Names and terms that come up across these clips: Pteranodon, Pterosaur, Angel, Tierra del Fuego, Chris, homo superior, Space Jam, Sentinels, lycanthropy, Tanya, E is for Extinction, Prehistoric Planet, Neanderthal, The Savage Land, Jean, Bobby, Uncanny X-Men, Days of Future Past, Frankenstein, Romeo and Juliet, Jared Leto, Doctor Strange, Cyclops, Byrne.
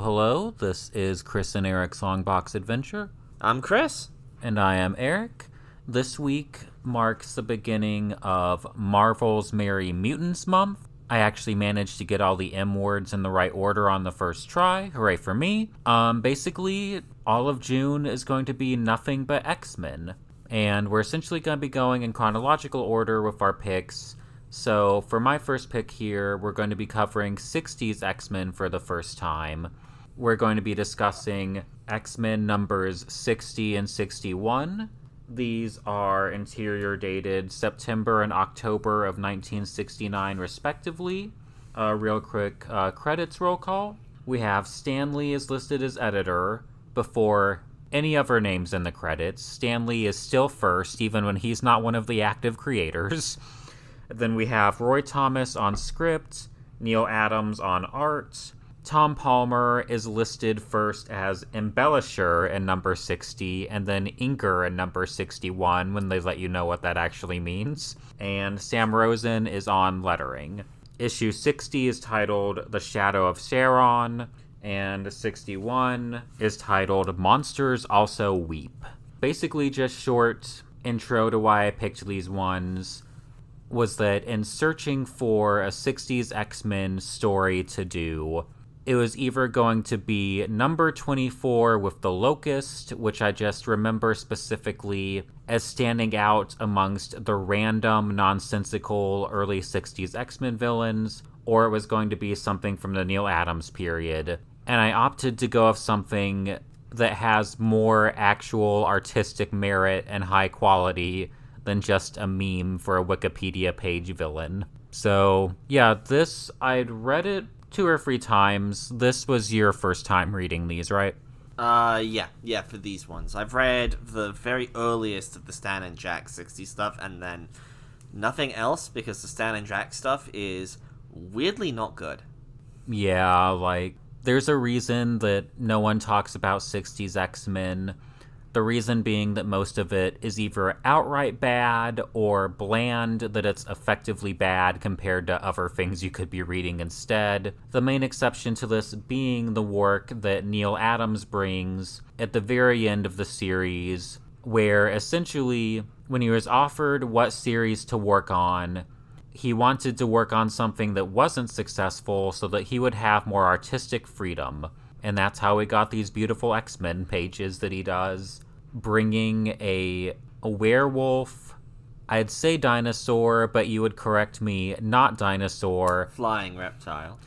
Hello. This is Chris and Eric's Songbox Adventure. I'm Chris. And I am Eric. This week marks the beginning of Marvel's Merry Mutants Month. I actually managed to get all the M words in the right order on the first try. Hooray for me. Basically, all of June is going to be nothing but X-Men. And we're essentially going to be going in chronological order with our picks. So for my first pick here, we're going to be covering 60s X-Men for the first time. We're going to be discussing X-Men numbers 60 and 61. These are interior dated September and October of 1969, respectively. Real quick, credits roll call. We have Stan Lee is listed as editor before any other names in the credits. Stan Lee is still first, even when he's not one of the active creators. Then we have Roy Thomas on script, Neal Adams on art. Tom Palmer is listed first as embellisher in number 60, and then inker in number 61, when they let you know what that actually means. And Sam Rosen is on lettering. Issue 60 is titled The Shadow of Sauron, and 61 is titled Monsters Also Weep. Basically, just short intro to why I picked these ones was that in searching for a 60s X-Men story to do, it was either going to be number 24 with The Locust, which I just remember specifically as standing out amongst the random, nonsensical early 60s X-Men villains, or it was going to be something from the Neal Adams period. And I opted to go with something that has more actual artistic merit and high quality than just a meme for a Wikipedia page villain. So, yeah, this, I'd read it 2 or 3 times. This was your first time reading these, right? Yeah, for these ones. I've read the very earliest of the Stan and Jack 60 stuff, and then nothing else, because the Stan and Jack stuff is weirdly not good. Yeah, like, there's a reason that no one talks about 60s X-Men. The reason being that most of it is either outright bad or bland, that it's effectively bad compared to other things you could be reading instead. The main exception to this being the work that Neal Adams brings at the very end of the series, where essentially when he was offered what series to work on, he wanted to work on something that wasn't successful so that he would have more artistic freedom. And that's how we got these beautiful X-Men pages that he does, bringing a werewolf, I'd say dinosaur, but you would correct me, not dinosaur. Flying reptile.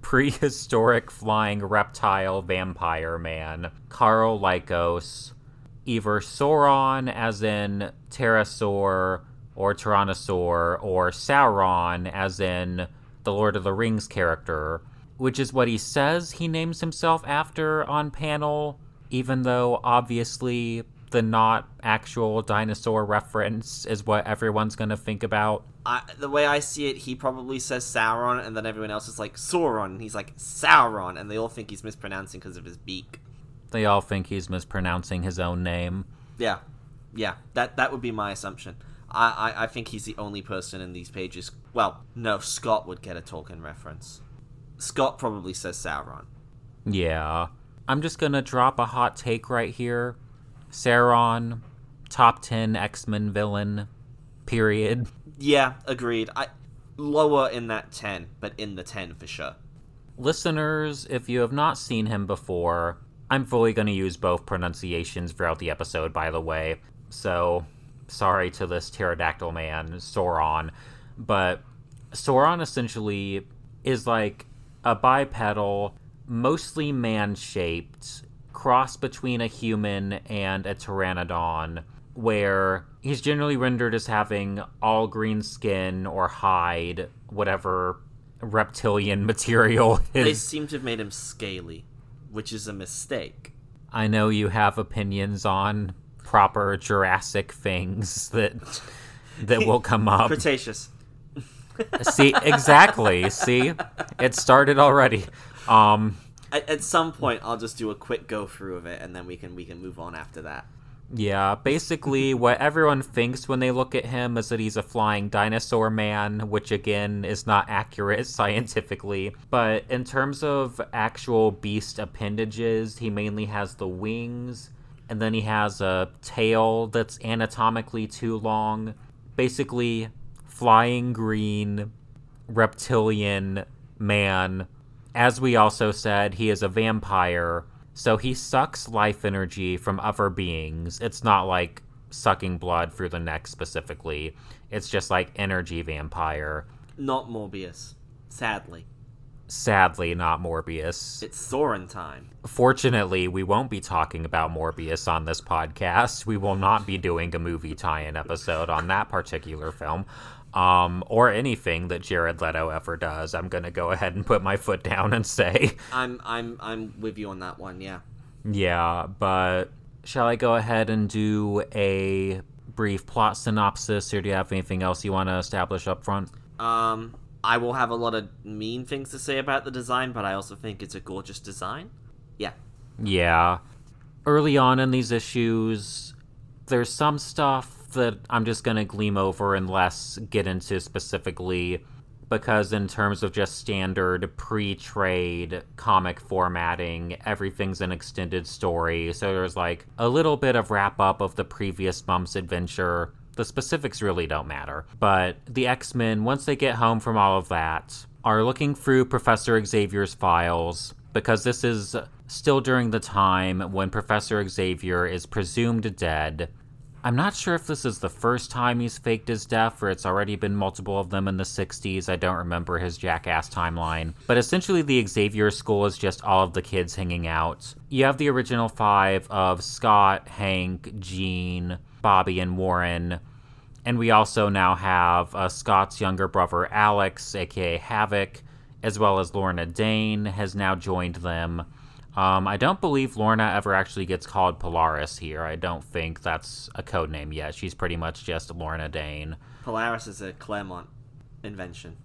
Prehistoric flying reptile vampire man, Karl Lykos. Either Sauron, as in pterosaur or tyrannosaur, or Sauron, as in the Lord of the Rings character, which is what he says he names himself after on panel, even though obviously the not actual dinosaur reference is what everyone's going to think about. The way I see it, he probably says Sauron, and then everyone else is like, Sauron, and he's like, Sauron, and they all think he's mispronouncing because of his beak. They all think he's mispronouncing his own name. Yeah, that would be my assumption. I think he's the only person in these pages. Well, no, Scott would get a Tolkien reference. Scott probably says Sauron. Yeah. I'm just going to drop a hot take right here. Sauron, top 10 X-Men villain, period. Yeah, agreed. Lower in that 10, but in the 10 for sure. Listeners, if you have not seen him before, I'm fully going to use both pronunciations throughout the episode, by the way. So, sorry to this pterodactyl man, Sauron. But Sauron essentially is like a bipedal, mostly man-shaped, cross between a human and a pteranodon, where he's generally rendered as having all green skin or hide, whatever reptilian material is. They seem to have made him scaly, which is a mistake. I know you have opinions on proper Jurassic things that will come up. Cretaceous. See, exactly. It started already. At some point, I'll just do a quick go through of it, and then we can move on after that. Yeah, basically, what everyone thinks when they look at him is that he's a flying dinosaur man, which, again, is not accurate scientifically. But in terms of actual beast appendages, he mainly has the wings, and then he has a tail that's anatomically too long. Basically, flying green, reptilian man. As we also said, he is a vampire, so he sucks life energy from other beings. It's not like sucking blood through the neck specifically. It's just like energy vampire. Not Morbius, sadly. Sadly, not Morbius. It's Sauron time. Fortunately, we won't be talking about Morbius on this podcast. We will not be doing a movie tie-in episode on that particular film. Or anything that Jared Leto ever does. I'm gonna go ahead and put my foot down and say I'm with you on that one. Yeah, but shall I go ahead and do a brief plot synopsis, or do you have anything else you want to establish up front? I will have a lot of mean things to say about the design, but I also think it's a gorgeous design. Yeah, early on in these issues there's some stuff that I'm just going to gleam over and less get into specifically, because in terms of just standard pre-trade comic formatting, everything's an extended story, so there's like a little bit of wrap-up of the previous month's adventure. The specifics really don't matter, but the X-Men, once they get home from all of that, are looking through Professor Xavier's files, because this is still during the time when Professor Xavier is presumed dead. I'm not sure if this is the first time he's faked his death, or it's already been multiple of them in the 60s. I don't remember his jackass timeline. But essentially, the Xavier School is just all of the kids hanging out. You have the original five of Scott, Hank, Jean, Bobby, and Warren. And we also now have Scott's younger brother, Alex, aka Havoc, as well as Lorna Dane, has now joined them. I don't believe Lorna ever actually gets called Polaris here. I don't think that's a code name yet. She's pretty much just Lorna Dane. Polaris is a Claremont invention.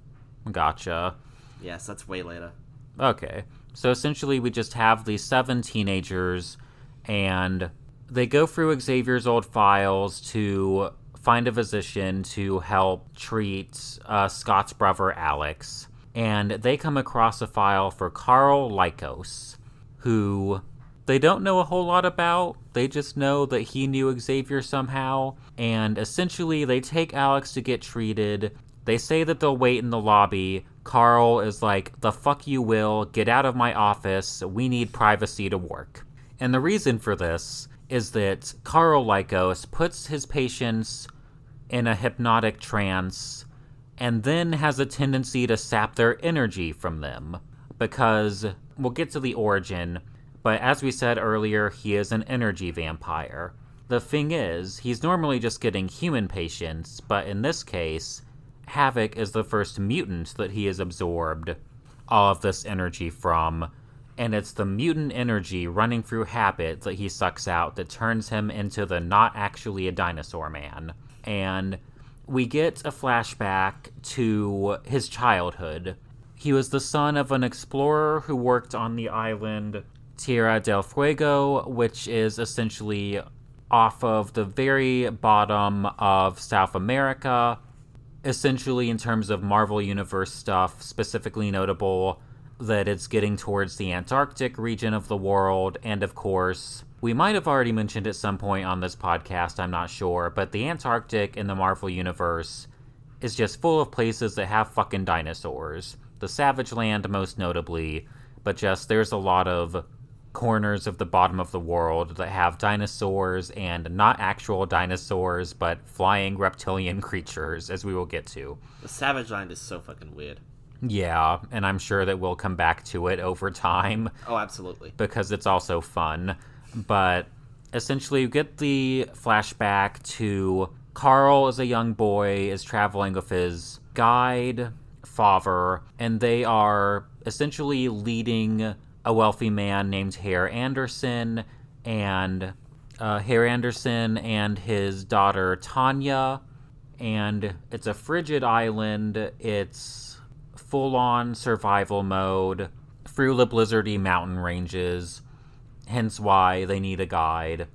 Gotcha. Yes, that's way later. Okay. So essentially we just have these 7 teenagers, and they go through Xavier's old files to find a physician to help treat Scott's brother Alex. And they come across a file for Karl Lykos, who they don't know a whole lot about. They just know that he knew Xavier somehow. And essentially, they take Alex to get treated. They say that they'll wait in the lobby. Karl is like, the fuck you will. Get out of my office. We need privacy to work. And the reason for this is that Karl Lykos puts his patients in a hypnotic trance and then has a tendency to sap their energy from them. Because we'll get to the origin, but as we said earlier, he is an energy vampire. The thing is, he's normally just getting human patients, but in this case, Havoc is the first mutant that he has absorbed all of this energy from, and it's the mutant energy running through Havoc that he sucks out that turns him into the not actually a dinosaur man. And we get a flashback to his childhood. He was the son of an explorer who worked on the island Tierra del Fuego, which is essentially off of the very bottom of South America. Essentially, in terms of Marvel Universe stuff, specifically notable that it's getting towards the Antarctic region of the world. And of course, we might have already mentioned at some point on this podcast, I'm not sure, but the Antarctic in the Marvel Universe is just full of places that have fucking dinosaurs. The Savage Land, most notably, but just there's a lot of corners of the bottom of the world that have dinosaurs, and not actual dinosaurs, but flying reptilian creatures, as we will get to. The Savage Land is so fucking weird. Yeah, and I'm sure that we'll come back to it over time. Oh, absolutely. Because it's also fun. But essentially, you get the flashback to Karl as a young boy, is traveling with his guide, father, and they are essentially leading a wealthy man named Herr Anderson, and Herr Anderson and his daughter Tanya, and it's a frigid island. It's full-on survival mode. through the blizzardy mountain ranges, hence why they need a guide.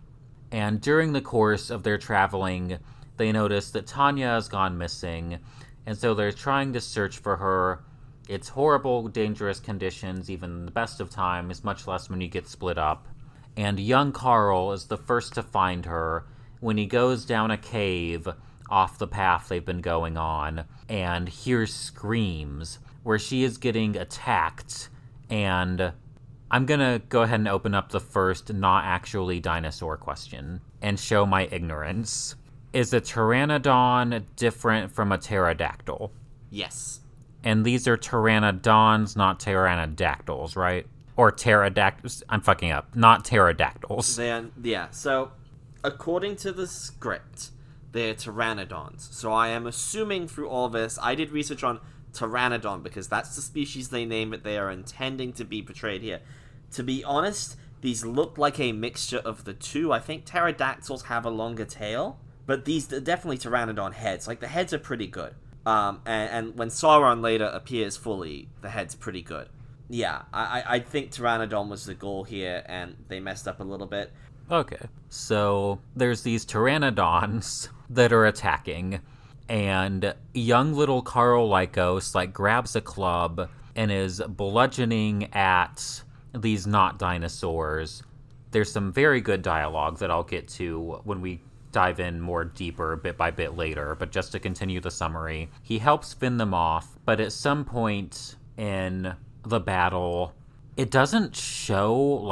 And during the course of their traveling, they notice that Tanya has gone missing, and so they're trying to search for her. It's horrible, dangerous conditions, even in the best of times, much less when you get split up. And young Karl is the first to find her when he goes down a cave off the path they've been going on and hears screams where she is getting attacked. And I'm gonna go ahead and open up the first not actually dinosaur question and show my ignorance. Is a pteranodon different from a pterodactyl? Yes. And these are pteranodons, not pteranodactyls, right? Or pterodactyls. I'm fucking up. Not pterodactyls. Yeah, so according to the script, they're pteranodons. So I am assuming through all this, I did research on pteranodon because that's the species they name it. They are intending to be portrayed here. To be honest, these look like a mixture of the two. I think pterodactyls have a longer tail, but these are definitely pteranodon heads. Like, the heads are pretty good. And when Sauron later appears fully, the head's pretty good. Yeah, I think Pteranodon was the goal here, and they messed up a little bit. Okay, so there's these Pteranodons that are attacking, and young little Karl Lykos, grabs a club and is bludgeoning at these not dinosaurs. There's some very good dialogue that I'll get to when we dive in more deeper bit by bit later, but just to continue the summary, he helps fend them off, but at some point in the battle, it doesn't show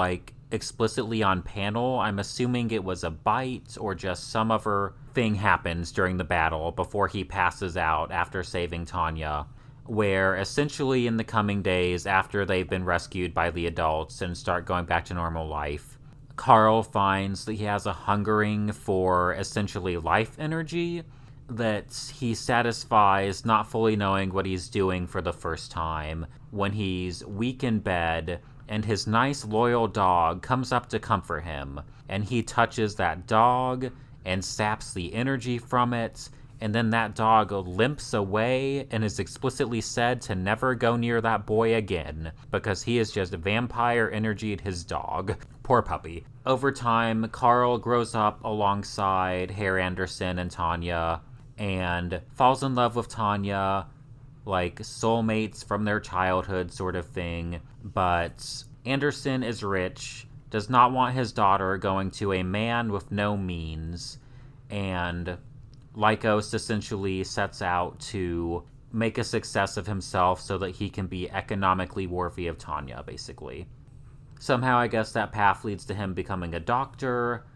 explicitly on panel. I'm assuming it was a bite or just some other thing happens during the battle before he passes out after saving Tanya, where essentially in the coming days after they've been rescued by the adults and start going back to normal life, Karl finds that he has a hungering for essentially life energy that he satisfies, not fully knowing what he's doing for the first time, when he's weak in bed and his nice loyal dog comes up to comfort him, and he touches that dog and saps the energy from it, and then that dog limps away and is explicitly said to never go near that boy again because he is just vampire energied his dog. Poor puppy. Over time, Karl grows up alongside Herr Anderson and Tanya and falls in love with Tanya, soulmates from their childhood sort of thing. But Anderson is rich, does not want his daughter going to a man with no means, and Lykos essentially sets out to make a success of himself so that he can be economically worthy of Tanya, basically. Somehow, I guess that path leads to him becoming a doctor,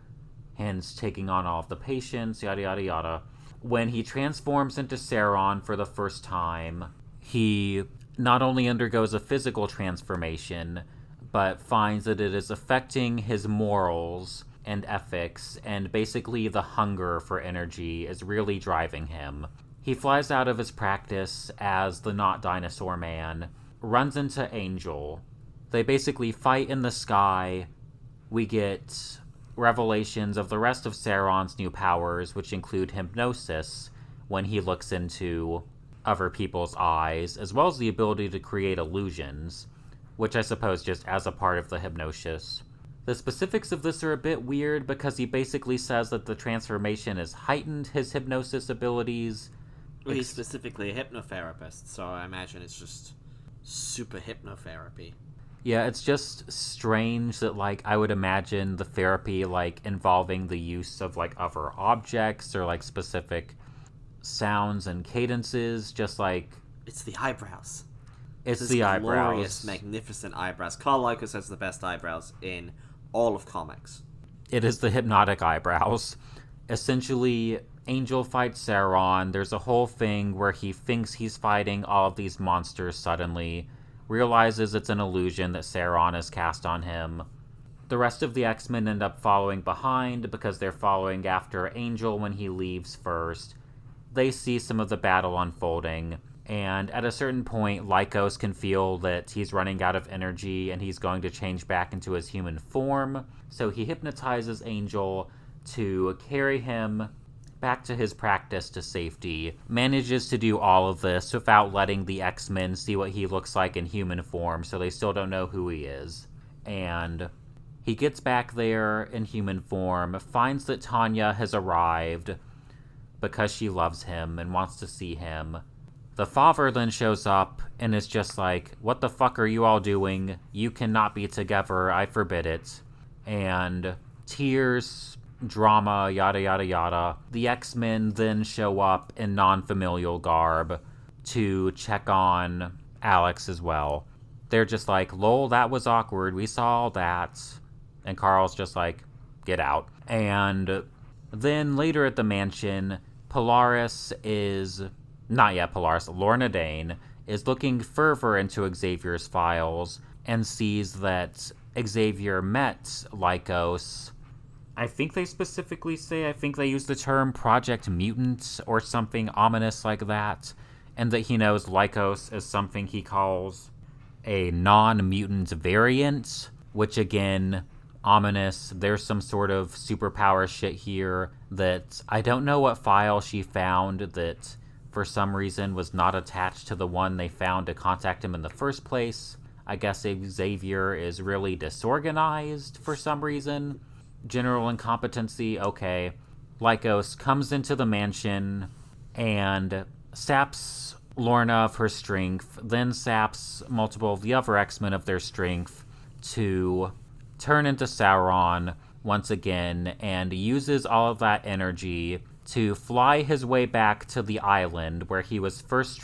hence taking on all of the patients, yada yada yada. When he transforms into Sauron for the first time, he not only undergoes a physical transformation, but finds that it is affecting his morals and ethics, and basically the hunger for energy is really driving him. He flies out of his practice as the not dinosaur man, runs into Angel. They basically fight in the sky. We get revelations of the rest of Sauron's new powers, which include hypnosis when he looks into other people's eyes, as well as the ability to create illusions, which I suppose just as a part of the hypnosis. The specifics of this are a bit weird because he basically says that the transformation has heightened his hypnosis abilities. Well, he's specifically a hypnotherapist, so I imagine it's just super hypnotherapy. Yeah, it's just strange that, I would imagine the therapy, involving the use of, other objects or, specific sounds and cadences, just, It's the eyebrows. It's the eyebrows. Glorious, magnificent eyebrows. Karl Lykos has the best eyebrows in all of comics. It is the hypnotic eyebrows. Essentially, Angel fights Sauron. There's a whole thing where he thinks he's fighting all of these monsters suddenly, realizes it's an illusion that Sauron has cast on him. The rest of the X-Men end up following behind because they're following after Angel when he leaves first. They see some of the battle unfolding, and at a certain point, Lykos can feel that he's running out of energy and he's going to change back into his human form. So he hypnotizes Angel to carry him back to his practice to safety, manages to do all of this without letting the X-Men see what he looks like in human form, so they still don't know who he is. And he gets back there in human form, finds that Tanya has arrived because she loves him and wants to see him. The father then shows up and is just like, "What the fuck are you all doing? You cannot be together. I forbid it." And tears, drama, yada yada yada. The X-Men then show up in non-familial garb to check on Alex as well. They're just like, "Lol, that was awkward. We saw all that." And Carl's just like, "Get out." And then later at the mansion, Lorna Dane is looking further into Xavier's files and sees that Xavier met Lykos. I think they specifically say, I think they use the term Project Mutant or something ominous like that, and that he knows Lykos is something he calls a non-mutant variant, which again, ominous. There's some sort of superpower shit here that I don't know what file she found that for some reason was not attached to the one they found to contact him in the first place. I guess Xavier is really disorganized for some reason. General incompetency, okay. Lykos comes into the mansion and saps Lorna of her strength, then saps multiple of the other X-Men of their strength to turn into Sauron once again, and uses all of that energy to fly his way back to the island where he was first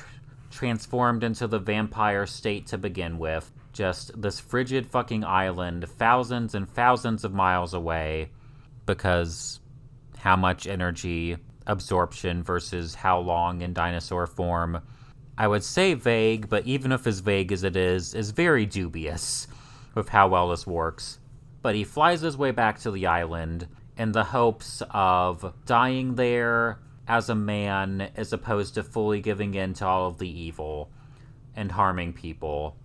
transformed into the vampire state to begin with. Just this frigid fucking island, thousands and thousands of miles away, because how much energy absorption versus how long in dinosaur form, I would say vague, but even if as vague as it is very dubious with how well this works. But he flies his way back to the island in the hopes of dying there as a man as opposed to fully giving in to all of the evil and harming people.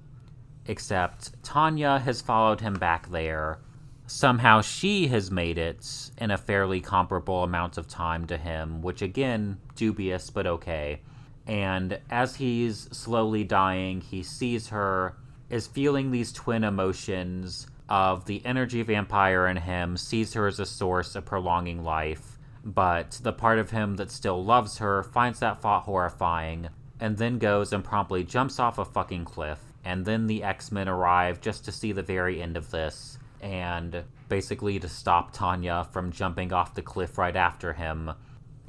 Except Tanya has followed him back there. Somehow she has made it in a fairly comparable amount of time to him, which again, dubious, but okay. And as he's slowly dying, he sees her, is feeling these twin emotions of the energy vampire in him, sees her as a source of prolonging life, but the part of him that still loves her finds that thought horrifying, and then goes and promptly jumps off a fucking cliff. And then the X-Men arrive just to see the very end of this, and basically to stop Tanya from jumping off the cliff right after him.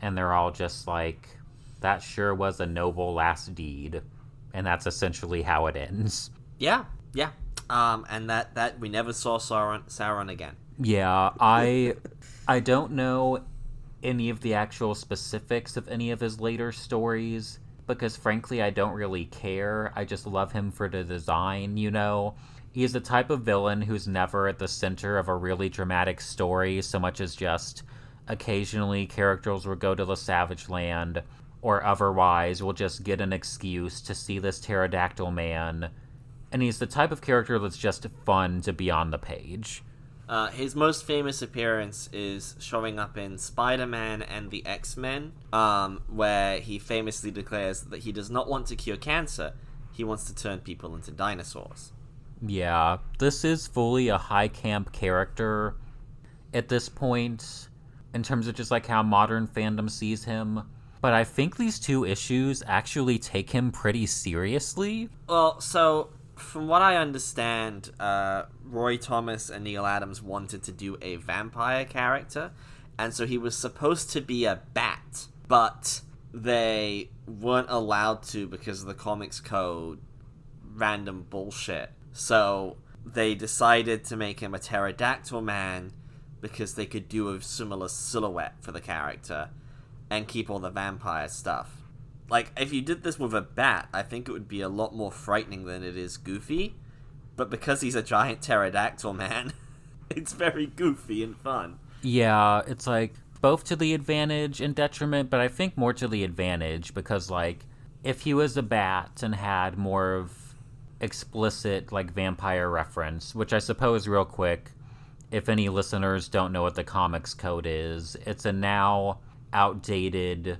And they're all just like, that sure was a noble last deed. And that's essentially how it ends. Yeah. And that we never saw Sauron again. Yeah, I don't know any of the actual specifics of any of his later stories, because frankly, I don't really care. I just love him for the design, you know? He's the type of villain who's never at the center of a really dramatic story, so much as just occasionally characters will go to the Savage Land, or otherwise will just get an excuse to see this pterodactyl man. And he's the type of character that's just fun to be on the page. His most famous appearance is showing up in Spider-Man and the X-Men, where he famously declares that he does not want to cure cancer, he wants to turn people into dinosaurs. Yeah, this is fully a high camp character at this point, in terms of just like how modern fandom sees him. But I think these two issues actually take him pretty seriously. Well, so from what I understand, Roy Thomas and Neal Adams wanted to do a vampire character, and so he was supposed to be a bat, but they weren't allowed to because of the comics code random bullshit. So they decided to make him a pterodactyl man because they could do a similar silhouette for the character and keep all the vampire stuff. Like, if you did this with a bat, I think it would be a lot more frightening than it is goofy. But because he's a giant pterodactyl man, it's very goofy and fun. Yeah, it's like both to the advantage and detriment, but I think more to the advantage because, like, if he was a bat and had more of explicit, like, vampire reference, which I suppose real quick, if any listeners don't know what the comics code is, it's a now outdated,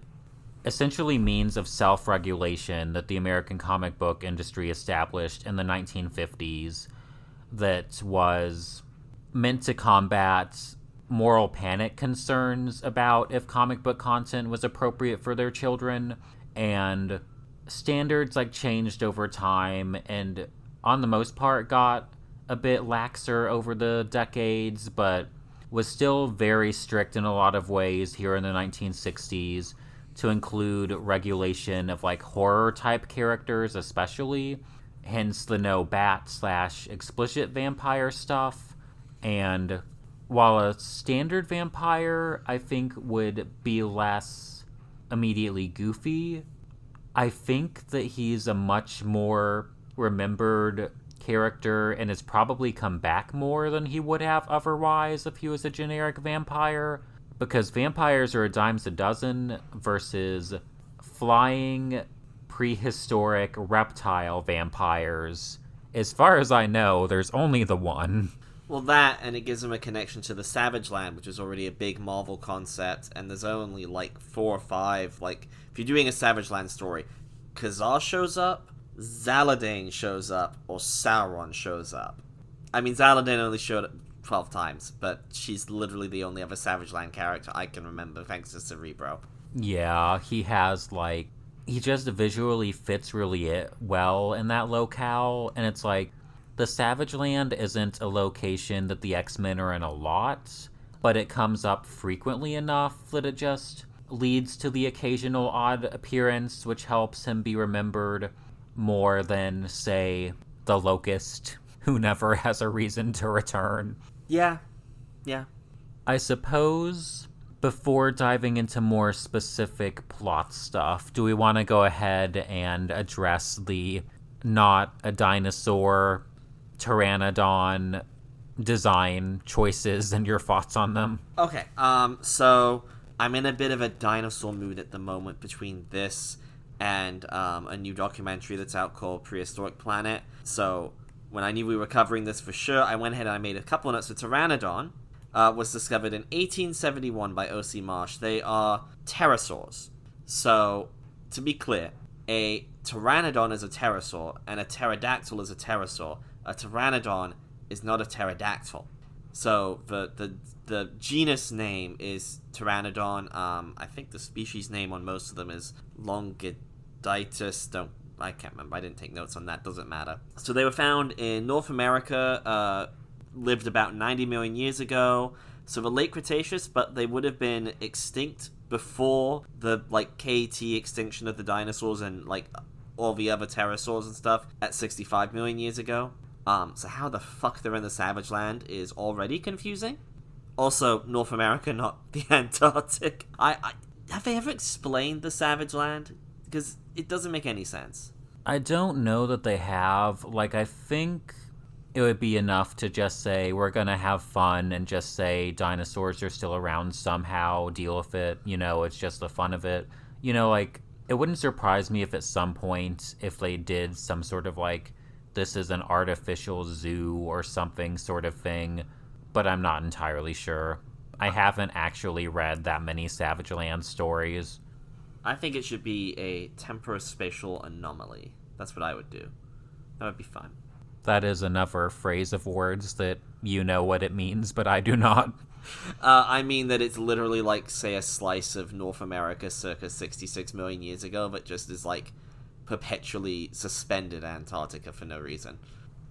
essentially means of self-regulation that the American comic book industry established in the 1950s that was meant to combat moral panic concerns about if comic book content was appropriate for their children. And standards like changed over time and on the most part got a bit laxer over the decades, but was still very strict in a lot of ways here in the 1960s to include regulation of like horror type characters especially, hence the no bat / explicit vampire stuff. And while a standard vampire I think would be less immediately goofy, I think that he's a much more remembered character and has probably come back more than he would have otherwise if he was a generic vampire, because vampires are a dime's a dozen versus flying prehistoric reptile vampires. As far as I know, there's only the one. Well, that, and it gives him a connection to the Savage Land, which is already a big Marvel concept, and there's only, like, 4 or 5, like, if you're doing a Savage Land story, Khazar shows up, Zaladane shows up, or Sauron shows up. I mean, Zaladane only showed up 12 times, but she's literally the only other Savage Land character I can remember, thanks to Cerebro. Yeah, he has, like, he just visually fits really well in that locale, and it's like, the Savage Land isn't a location that the X-Men are in a lot, but it comes up frequently enough that it just leads to the occasional odd appearance, which helps him be remembered more than, say, the Locust, who never has a reason to return. Yeah. I suppose, before diving into more specific plot stuff, do we want to go ahead and address the not a dinosaur Pteranodon design choices and your thoughts on them? Okay, so I'm in a bit of a dinosaur mood at the moment between this and a new documentary that's out called Prehistoric Planet. So when I knew we were covering this for sure, I went ahead and I made a couple of notes. So Pteranodon was discovered in 1871 by O.C. Marsh. They are pterosaurs. So to be clear, a Pteranodon is a pterosaur and a pterodactyl is a pterosaur. A pteranodon is not a pterodactyl. So the genus name is Pteranodon. I think the species name on most of them is Longiditis. I can't remember. I didn't take notes on that. Doesn't matter. So they were found in North America, lived about 90 million years ago. So the late Cretaceous, but they would have been extinct before the, like, KT extinction of the dinosaurs and, like, all the other pterosaurs and stuff at 65 million years ago. So how the fuck they're in the Savage Land is already confusing. Also, North America, not the Antarctic. Have they ever explained the Savage Land? Because it doesn't make any sense. I don't know that they have. Like, I think it would be enough to just say, we're gonna have fun and just say dinosaurs are still around somehow, deal with it, you know, it's just the fun of it. You know, like, it wouldn't surprise me if at some point, if they did some sort of, like, this is an artificial zoo or something sort of thing, but I'm not entirely sure. I haven't actually read that many Savage Land stories. I think it should be a temporospatial anomaly. That's what I would do. That would be fun. That is another phrase of words that you know what it means, but I do not. I mean that it's literally like, say, a slice of North America circa 66 million years ago, but just is like perpetually suspended Antarctica for no reason.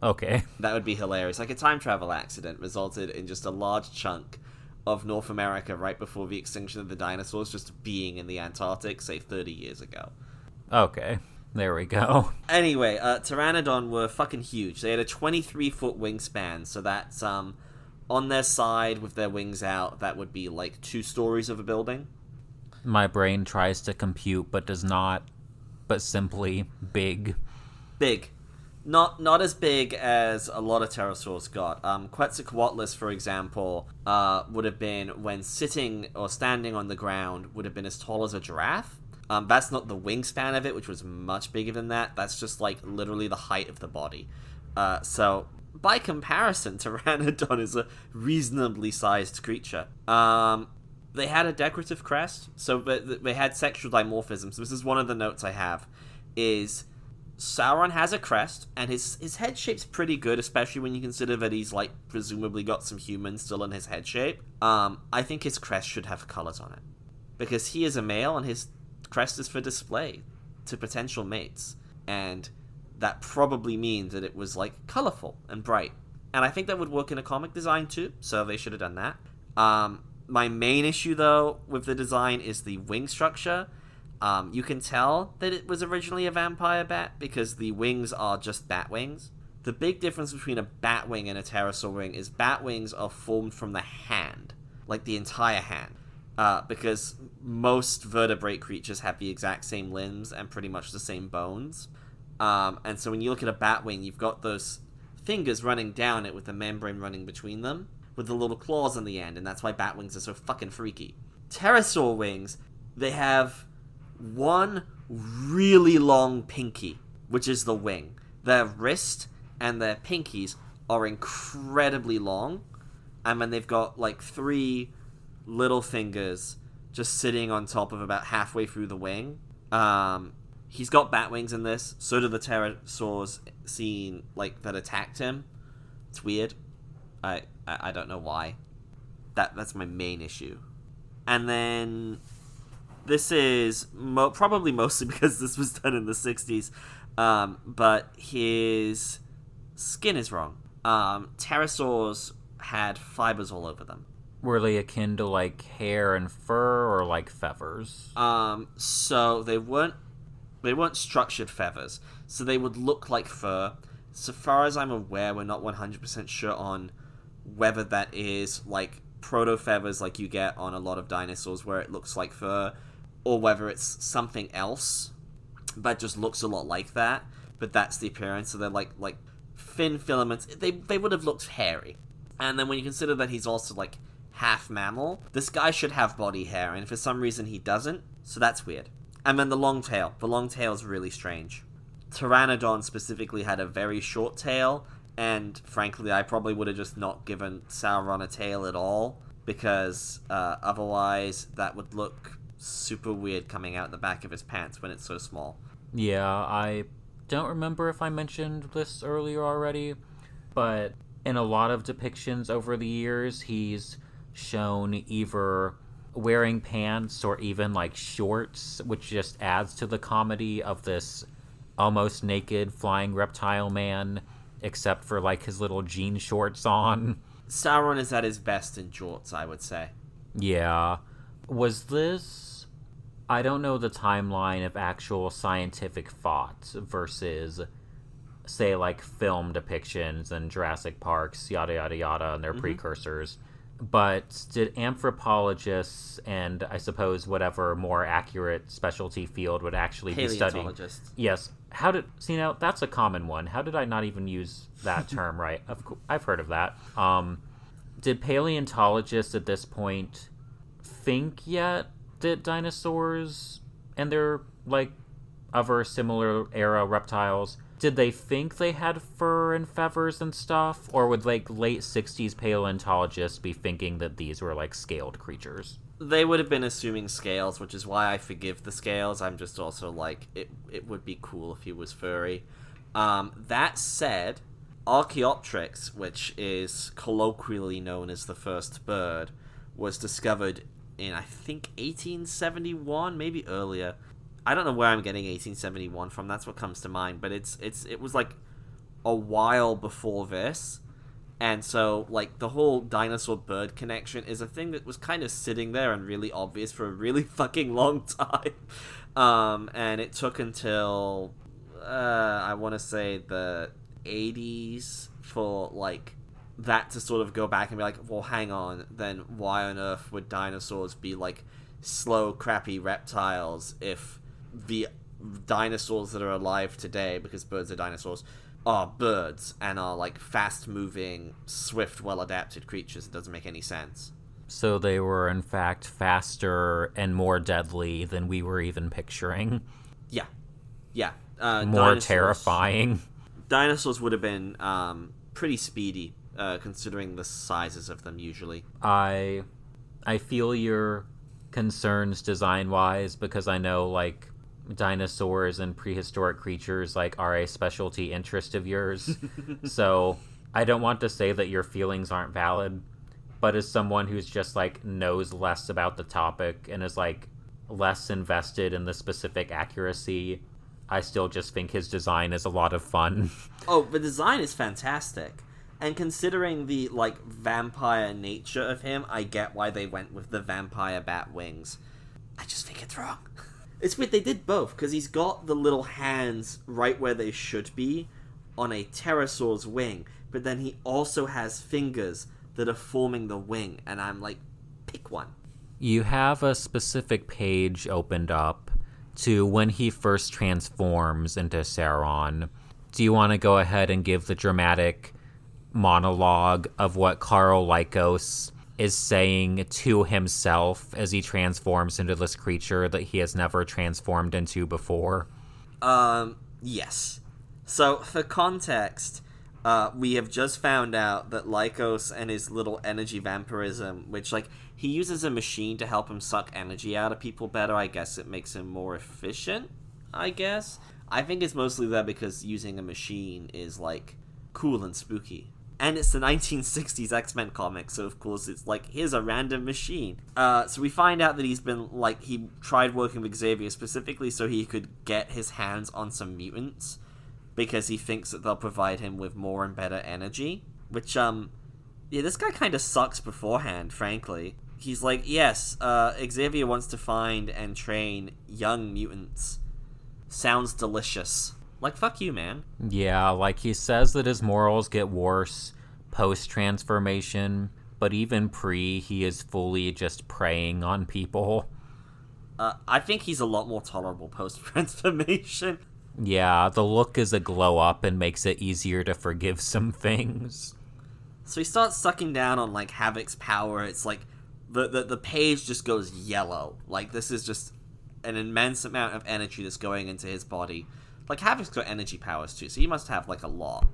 Okay. That would be hilarious. Like a time travel accident resulted in just a large chunk of North America right before the extinction of the dinosaurs just being in the Antarctic, say, 30 years ago. Okay. There we go. Anyway, Pteranodon were fucking huge. They had a 23-foot wingspan, so that's, on their side with their wings out, that would be like 2 stories of a building. My brain tries to compute, but does not. But simply big, not as big as a lot of pterosaurs got. Quetzalcoatlus, for example, would have been, when sitting or standing on the ground, would have been as tall as a giraffe. That's not the wingspan of it, which was much bigger than that. That's just like literally the height of the body. So by comparison, Pteranodon is a reasonably sized creature. They had a decorative crest, but they had sexual dimorphism. So this is one of the notes I have, is Sauron has a crest, and his head shape's pretty good, especially when you consider that he's, like, presumably got some humans still in his head shape. I think his crest should have colors on it, because he is a male, and his crest is for display to potential mates, and that probably means that it was, like, colorful and bright. And I think that would work in a comic design, too, so they should have done that. My main issue, though, with the design is the wing structure. You can tell that it was originally a vampire bat because the wings are just bat wings. The big difference between a bat wing and a pterosaur wing is bat wings are formed from the hand, like the entire hand, because most vertebrate creatures have the exact same limbs and pretty much the same bones. And so when you look at a bat wing, you've got those fingers running down it with the membrane running between them with the little claws on the end, and that's why bat wings are so fucking freaky. Pterosaur wings, they have one really long pinky, which is the wing. Their wrist and their pinkies are incredibly long, and then they've got like three little fingers just sitting on top of about halfway through the wing. He's got bat wings in this. So do the pterosaurs seen, like, that attacked him. It's weird. I don't know why. That's my main issue. And then this is probably mostly because this was done in the 60s, but his skin is wrong. Pterosaurs had fibers all over them. Were they akin to, like, hair and fur or, like, feathers? So they weren't structured feathers, so they would look like fur. So far as I'm aware, we're not 100% sure on whether that is, like, proto-feathers like you get on a lot of dinosaurs where it looks like fur, or whether it's something else that just looks a lot like that, but that's the appearance. So they're like fin filaments. They would have looked hairy. And then when you consider that he's also, like, half mammal, this guy should have body hair, and for some reason he doesn't, so that's weird. And then the long tail. The long tail is really strange. Pteranodon specifically had a very short tail, and frankly, I probably would have just not given Sauron a tail at all, because otherwise that would look super weird coming out the back of his pants when it's so small. Yeah, I don't remember if I mentioned this earlier already, but in a lot of depictions over the years, he's shown either wearing pants or even, like, shorts, which just adds to the comedy of this almost naked flying reptile man, except for, like, his little jean shorts on. Sauron is at his best in jorts, I would say. Yeah. Was this... I don't know the timeline of actual scientific thought versus, say, like, film depictions and Jurassic Parks, yada, yada, yada, and their precursors. But did anthropologists and, I suppose, whatever more accurate specialty field would actually be studying? Yes. How did... See, now, that's a common one. How did I not even use that term right? I've heard of that. Did paleontologists at this point think yet that dinosaurs and their, like, other similar era reptiles... Did they think they had fur and feathers and stuff? Or would, like, late 60s paleontologists be thinking that these were, like, scaled creatures? They would have been assuming scales, which is why I forgive the scales. I'm just also like, it would be cool if he was furry. That said, Archaeopteryx, which is colloquially known as the first bird, was discovered in, I think, 1871, maybe earlier. I don't know where I'm getting 1871 from. That's what comes to mind. But it was, like, a while before this. And so, like, the whole dinosaur-bird connection is a thing that was kind of sitting there and really obvious for a really fucking long time. And it took until, I want to say, the 80s for, like, that to sort of go back and be like, well, hang on. Then why on earth would dinosaurs be, like, slow, crappy reptiles if... the dinosaurs that are alive today, because birds are dinosaurs, are birds and are, like, fast-moving, swift, well-adapted creatures. It doesn't make any sense. So they were, in fact, faster and more deadly than we were even picturing. Yeah. Yeah. More terrifying. Dinosaurs would have been pretty speedy, considering the sizes of them, usually. I I feel your concerns design-wise, because I know, like, dinosaurs and prehistoric creatures, like, are a specialty interest of yours. So I don't want to say that your feelings aren't valid, but as someone who's just, like, knows less about the topic and is, like, less invested in the specific accuracy, I still just think his design is a lot of fun. Oh, the design is fantastic. And considering the, like, vampire nature of him, I get why they went with the vampire bat wings. I just think it's wrong. It's weird, they did both, because he's got the little hands right where they should be on a pterosaur's wing, but then he also has fingers that are forming the wing, and I'm like, pick one. You have a specific page opened up to when he first transforms into Sauron. Do you want to go ahead and give the dramatic monologue of what Karl Lykos is saying to himself as he transforms into this creature that he has never transformed into before? Yes. So, for context, we have just found out that Lykos and his little energy vampirism, which, like, he uses a machine to help him suck energy out of people better. I guess it makes him more efficient, I guess. I think it's mostly there because using a machine is, like, cool and spooky. And it's the 1960s X-Men comic, so of course it's like, here's a random machine. So we find out that he's been, like, he tried working with Xavier specifically so he could get his hands on some mutants, because he thinks that they'll provide him with more and better energy. Which, yeah, this guy kind of sucks beforehand, frankly. He's like, yes, Xavier wants to find and train young mutants. Sounds delicious. Like, fuck you, man. Yeah, like, he says that his morals get worse post-transformation, but even pre, he is fully just preying on people. I think he's a lot more tolerable post-transformation. Yeah, the look is a glow-up and makes it easier to forgive some things. So he starts sucking down on, like, Havoc's power. It's like, the page just goes yellow. Like, this is just an immense amount of energy that's going into his body. Like, Havoc's got energy powers, too, so he must have, like, a lot.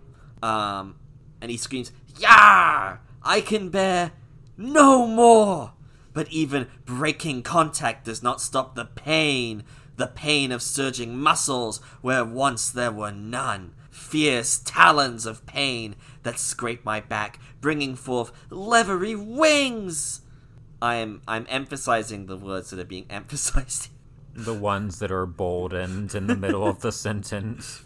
And he screams, "Yah! I can bear no more! But even breaking contact does not stop the pain of surging muscles where once there were none. Fierce talons of pain that scrape my back, bringing forth leathery wings!" I'm emphasizing the words that are being emphasized. The ones that are boldened in the middle of the sentence.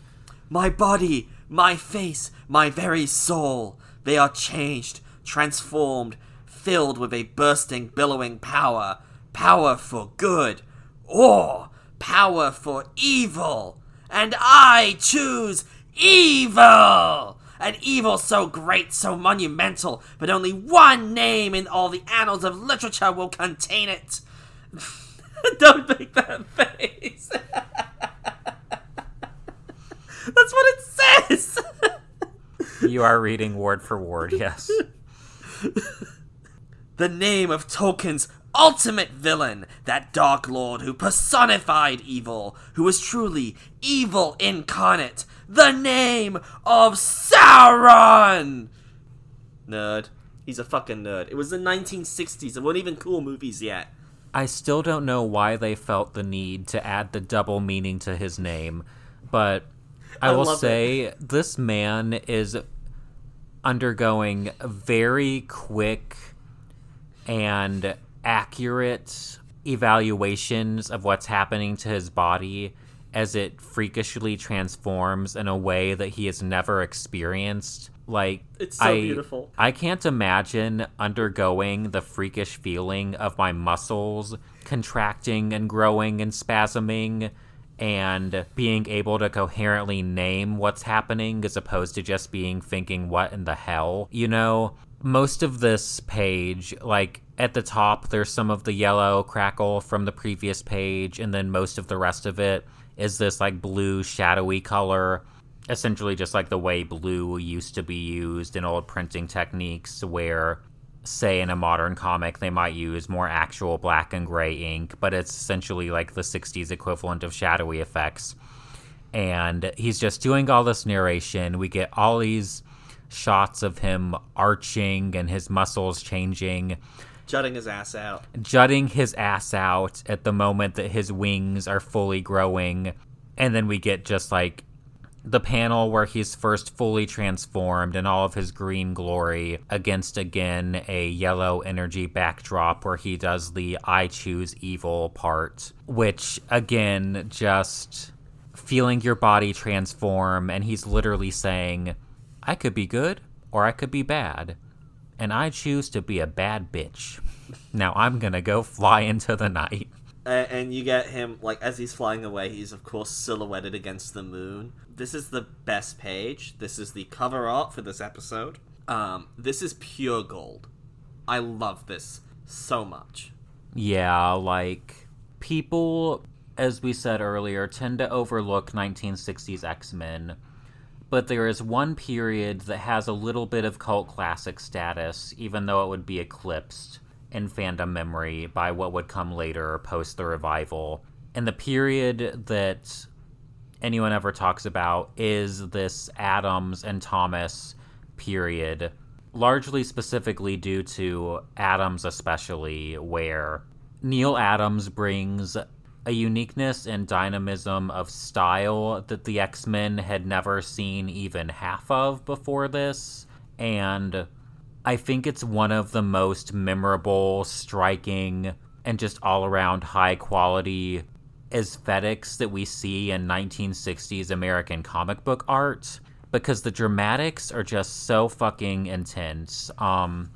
"My body, my face, my very soul, they are changed, transformed, filled with a bursting, billowing power. Power for good, or power for evil. And I choose evil! An evil so great, so monumental, but only one name in all the annals of literature will contain it." Don't make that face. That's what it says. You are reading word for word, yes. "The name of Tolkien's ultimate villain, that dark lord who personified evil, who was truly evil incarnate, the name of Sauron!" Nerd. He's a fucking nerd. It was the 1960s. There weren't even cool movies yet. I still don't know why they felt the need to add the double meaning to his name, but I will say this man is undergoing very quick and accurate evaluations of what's happening to his body as it freakishly transforms in a way that he has never experienced. Like, it's so beautiful. I can't imagine undergoing the freakish feeling of my muscles contracting and growing and spasming and being able to coherently name what's happening as opposed to just being thinking, what in the hell? You know, most of this page, like, at the top, there's some of the yellow crackle from the previous page, and then most of the rest of it is this, like, blue shadowy color. Essentially just like the way blue used to be used in old printing techniques where, say, in a modern comic, they might use more actual black and gray ink, but it's essentially like the 60s equivalent of shadowy effects. And he's just doing all this narration. We get all these shots of him arching and his muscles changing. Jutting his ass out. Jutting his ass out at the moment that his wings are fully growing. And then we get just like the panel where he's first fully transformed in all of his green glory against, again, a yellow energy backdrop where he does the I choose evil part, which, again, just feeling your body transform. And he's literally saying, I could be good or I could be bad. And I choose to be a bad bitch. Now I'm going to go fly into the night. And you get him, like, as he's flying away, he's, of course, silhouetted against the moon. This is the best page. This is the cover art for this episode. This is pure gold. I love this so much. Yeah, like, people, as we said earlier, tend to overlook 1960s X-Men. But there is one period that has a little bit of cult classic status, even though it would be eclipsed in fandom memory by what would come later post the revival. And the period that anyone ever talks about is this Adams and Thomas period, largely specifically due to Adams especially, where Neal Adams brings a uniqueness and dynamism of style that the X-Men had never seen even half of before this, and I think it's one of the most memorable, striking, and just all-around high-quality aesthetics that we see in 1960s American comic book art, because the dramatics are just so fucking intense. I'll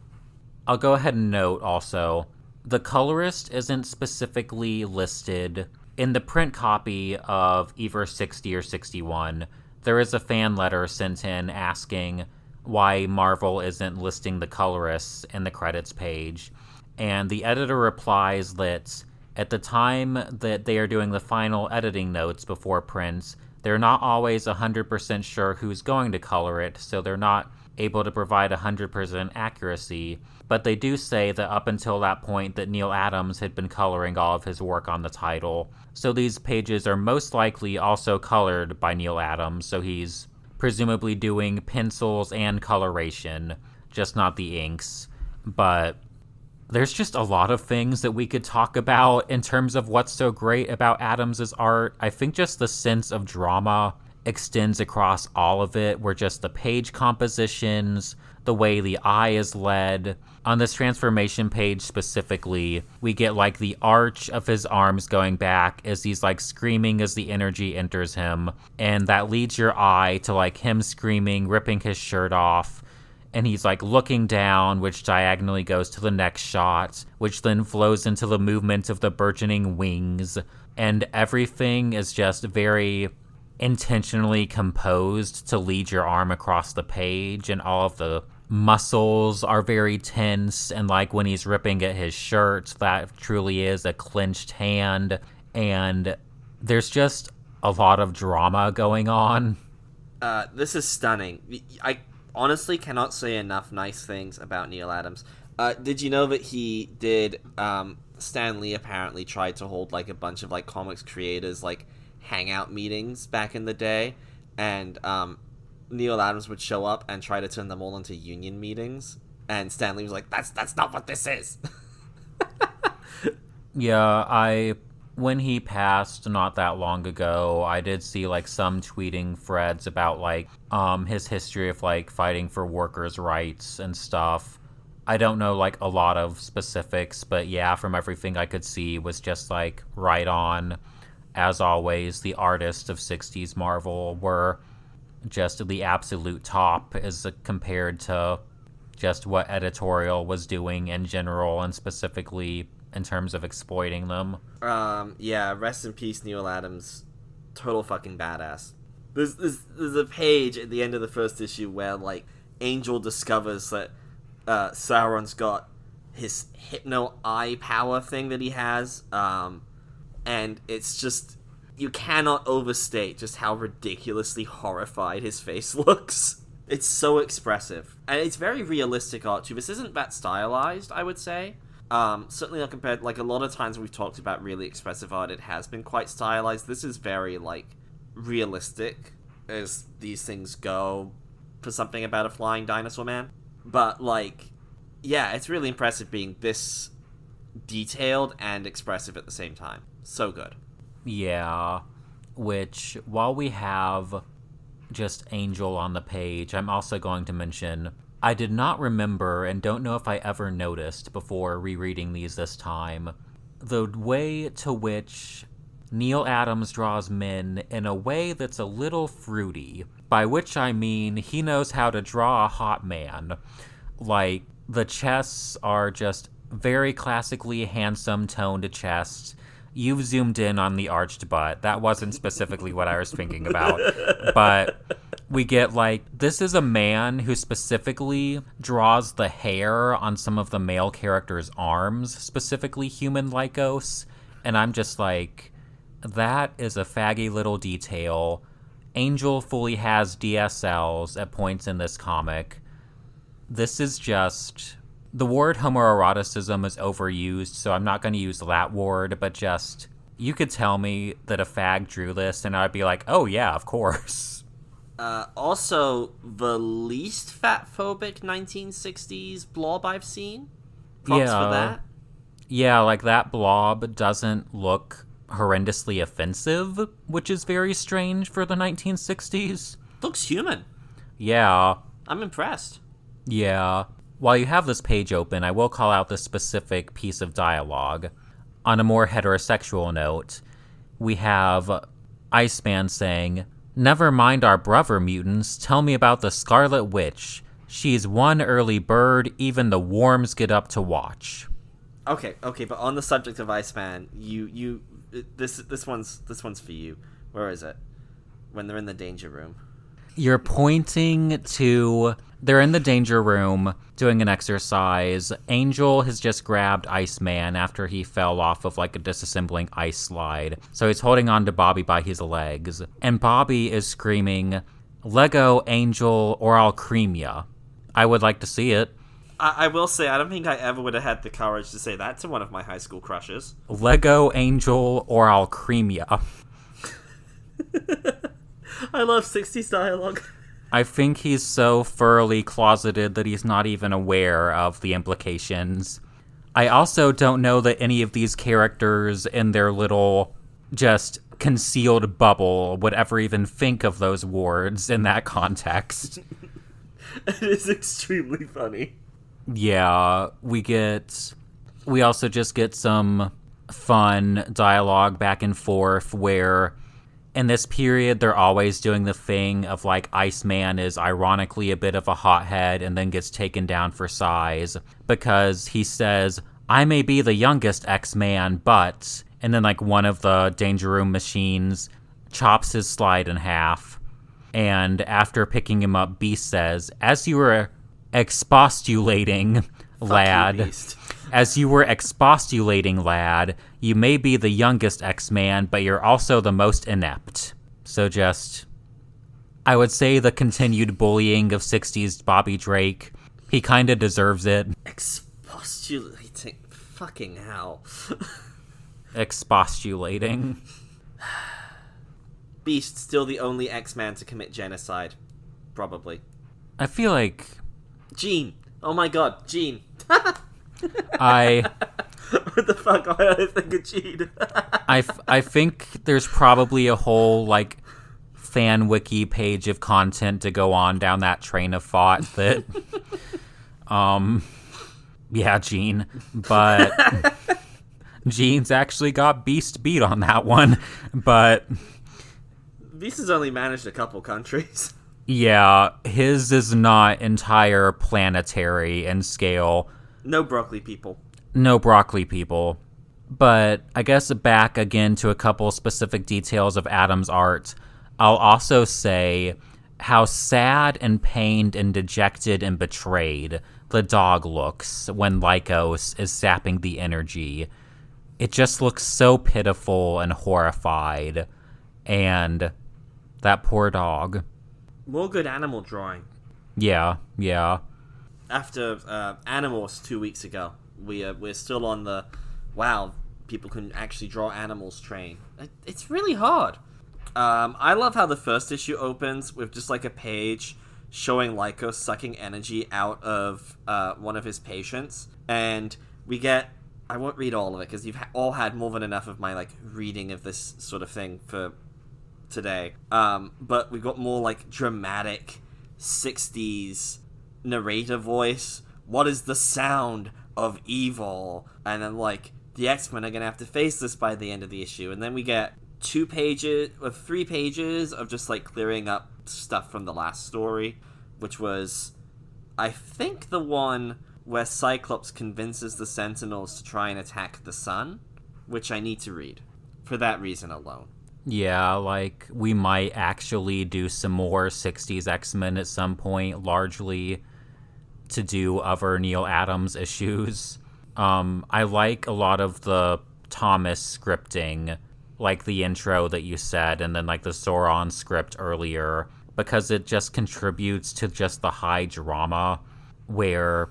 go ahead and note, also, the colorist isn't specifically listed. In the print copy of either 60 or 61, there is a fan letter sent in asking why Marvel isn't listing the colorists in the credits page, and the editor replies that at the time that they are doing the final editing notes before prints, they're not always 100% sure who's going to color it, so they're not able to provide 100% accuracy, but they do say that up until that point that Neal Adams had been coloring all of his work on the title, so these pages are most likely also colored by Neal Adams, so he's presumably doing pencils and coloration, just not the inks. But there's just a lot of things that we could talk about in terms of what's so great about Adams's art. I think just the sense of drama extends across all of it, where just the page compositions, the way the eye is led. On this transformation page specifically, we get like the arch of his arms going back as he's like screaming as the energy enters him. And that leads your eye to like him screaming, ripping his shirt off. And he's like looking down, which diagonally goes to the next shot, which then flows into the movement of the burgeoning wings. And everything is just very intentionally composed to lead your arm across the page, and all of the muscles are very tense, and like when he's ripping at his shirt, that truly is a clenched hand, and there's just a lot of drama going on. This is stunning. I honestly cannot say enough nice things about Neal Adams. Did you know that he did, Stan Lee apparently tried to hold like a bunch of like comics creators like hangout meetings back in the day, and Neal Adams would show up and try to turn them all into union meetings, and Stan Lee was like, that's not what this is. When he passed not that long ago, I did see like some tweeting threads about like his history of like fighting for workers' rights and stuff. I don't know like a lot of specifics, but yeah, from everything I could see was just like right on. As always, the artists of 60s Marvel were just the absolute top as compared to just what editorial was doing in general and specifically in terms of exploiting them. Yeah, rest in peace, Neal Adams. Total fucking badass. There's a page at the end of the first issue where, like, Angel discovers that Sauron's got his hypno-eye power thing that he has, and it's just, you cannot overstate just how ridiculously horrified his face looks. It's so expressive. And it's very realistic art, too. This isn't that stylized, I would say. Certainly, like, compared, like, a lot of times we've talked about really expressive art, it has been quite stylized. This is very, like, realistic as these things go for something about a flying dinosaur man. But, like, yeah, it's really impressive being this detailed and expressive at the same time. So good. Yeah, which, while we have just Angel on the page, I'm also going to mention, I did not remember and don't know if I ever noticed before rereading these this time, the way to which Neal Adams draws men in a way that's a little fruity, by which I mean he knows how to draw a hot man. Like, the chests are just very classically handsome toned chests. You've zoomed in on the arched butt. That wasn't specifically what I was thinking about. But we get, like, this is a man who specifically draws the hair on some of the male characters' arms, specifically human Lykos. And I'm just like, that is a faggy little detail. Angel fully has DSLs at points in this comic. This is just... The word homoeroticism is overused, so I'm not going to use that word, but just, you could tell me that a fag drew this, and I'd be like, oh yeah, of course. Also, the least fatphobic 1960s blob I've seen. Props for that. Yeah, like that blob doesn't look horrendously offensive, which is very strange for the 1960s. Looks human. Yeah. I'm impressed. Yeah. While you have this page open, I will call out this specific piece of dialogue. On a more heterosexual note, we have Iceman saying, "Never mind our brother mutants, tell me about the Scarlet Witch. She's one early bird, even the worms get up to watch." Okay, but on the subject of Iceman, this one's for you. Where is it? When they're in the danger room. You're pointing to... They're in the danger room doing an exercise. Angel has just grabbed Iceman after he fell off of, like, a disassembling ice slide. So he's holding on to Bobby by his legs. And Bobby is screaming, "Lego, Angel, or I'll cream ya." I would like to see it. I will say, I don't think I ever would have had the courage to say that to one of my high school crushes. Lego, Angel, or I'll cream ya. I love 60s dialogue. I think he's so thoroughly closeted that he's not even aware of the implications. I also don't know that any of these characters in their little just concealed bubble would ever even think of those words in that context. It is extremely funny. Yeah, we also just get some fun dialogue back and forth where... In this period, they're always doing the thing of, like, Iceman is ironically a bit of a hothead and then gets taken down for size because he says, "I may be the youngest X-Man, but..." And then, like, one of the Danger Room machines chops his slide in half. And after picking him up, Beast says, "As you were expostulating, lad..." "As you were expostulating, lad, you may be the youngest X-Man, but you're also the most inept." So just, I would say the continued bullying of 60s Bobby Drake. He kind of deserves it. Expostulating. Fucking hell. Expostulating. Beast, still the only X-Man to commit genocide. Probably. I feel like... Jean. Oh my god, Jean. What the fuck? Why did I think of Jean? I think there's probably a whole, like, fan wiki page of content to go on down that train of thought that... Yeah, Jean. But... Jean's actually got Beast beat on that one. But... Beast has only managed a couple countries. Yeah, his is not entire planetary in scale... No broccoli people. But I guess back again to a couple specific details of Adam's art. I'll also say how sad and pained and dejected and betrayed the dog looks when Lykos is sapping the energy. It just looks so pitiful and horrified. And that poor dog. More good animal drawing. Yeah. After Animorphs 2 weeks ago, we're still on the, wow, people can actually draw animals train. It's really hard. I love how the first issue opens with just, like, a page showing Lykos sucking energy out of one of his patients. And we get... I won't read all of it, because you've all had more than enough of my, like, reading of this sort of thing for today. But we've got more, like, dramatic 60s narrator voice. What is the sound of evil? And then, like, the X-Men are going to have to face this by the end of the issue. And then we get 3 pages of just, like, clearing up stuff from the last story, which was, I think, the one where Cyclops convinces the Sentinels to try and attack the sun, which I need to read for that reason alone. Yeah, like, we might actually do some more 60s X-Men at some point, largely to do other Neal Adams issues. I like a lot of the Thomas scripting, like the intro that you said, and then like the Sauron script earlier, because it just contributes to just the high drama where...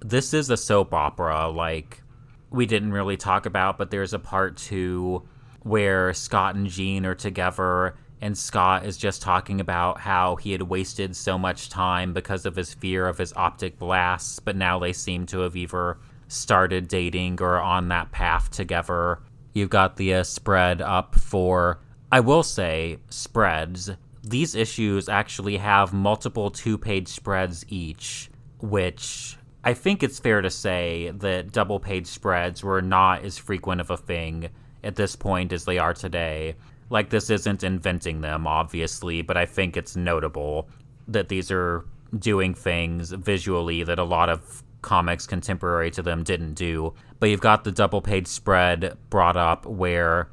This is a soap opera, like, we didn't really talk about, but there's a part 2 where Scott and Jean are together, and Scott is just talking about how he had wasted so much time because of his fear of his optic blasts, but now they seem to have either started dating or on that path together. You've got the spread up for, I will say, spreads. These issues actually have multiple 2-page spreads each, which... I think it's fair to say that double-page spreads were not as frequent of a thing at this point as they are today. Like, this isn't inventing them, obviously, but I think it's notable that these are doing things visually that a lot of comics contemporary to them didn't do. But you've got the double-page spread brought up where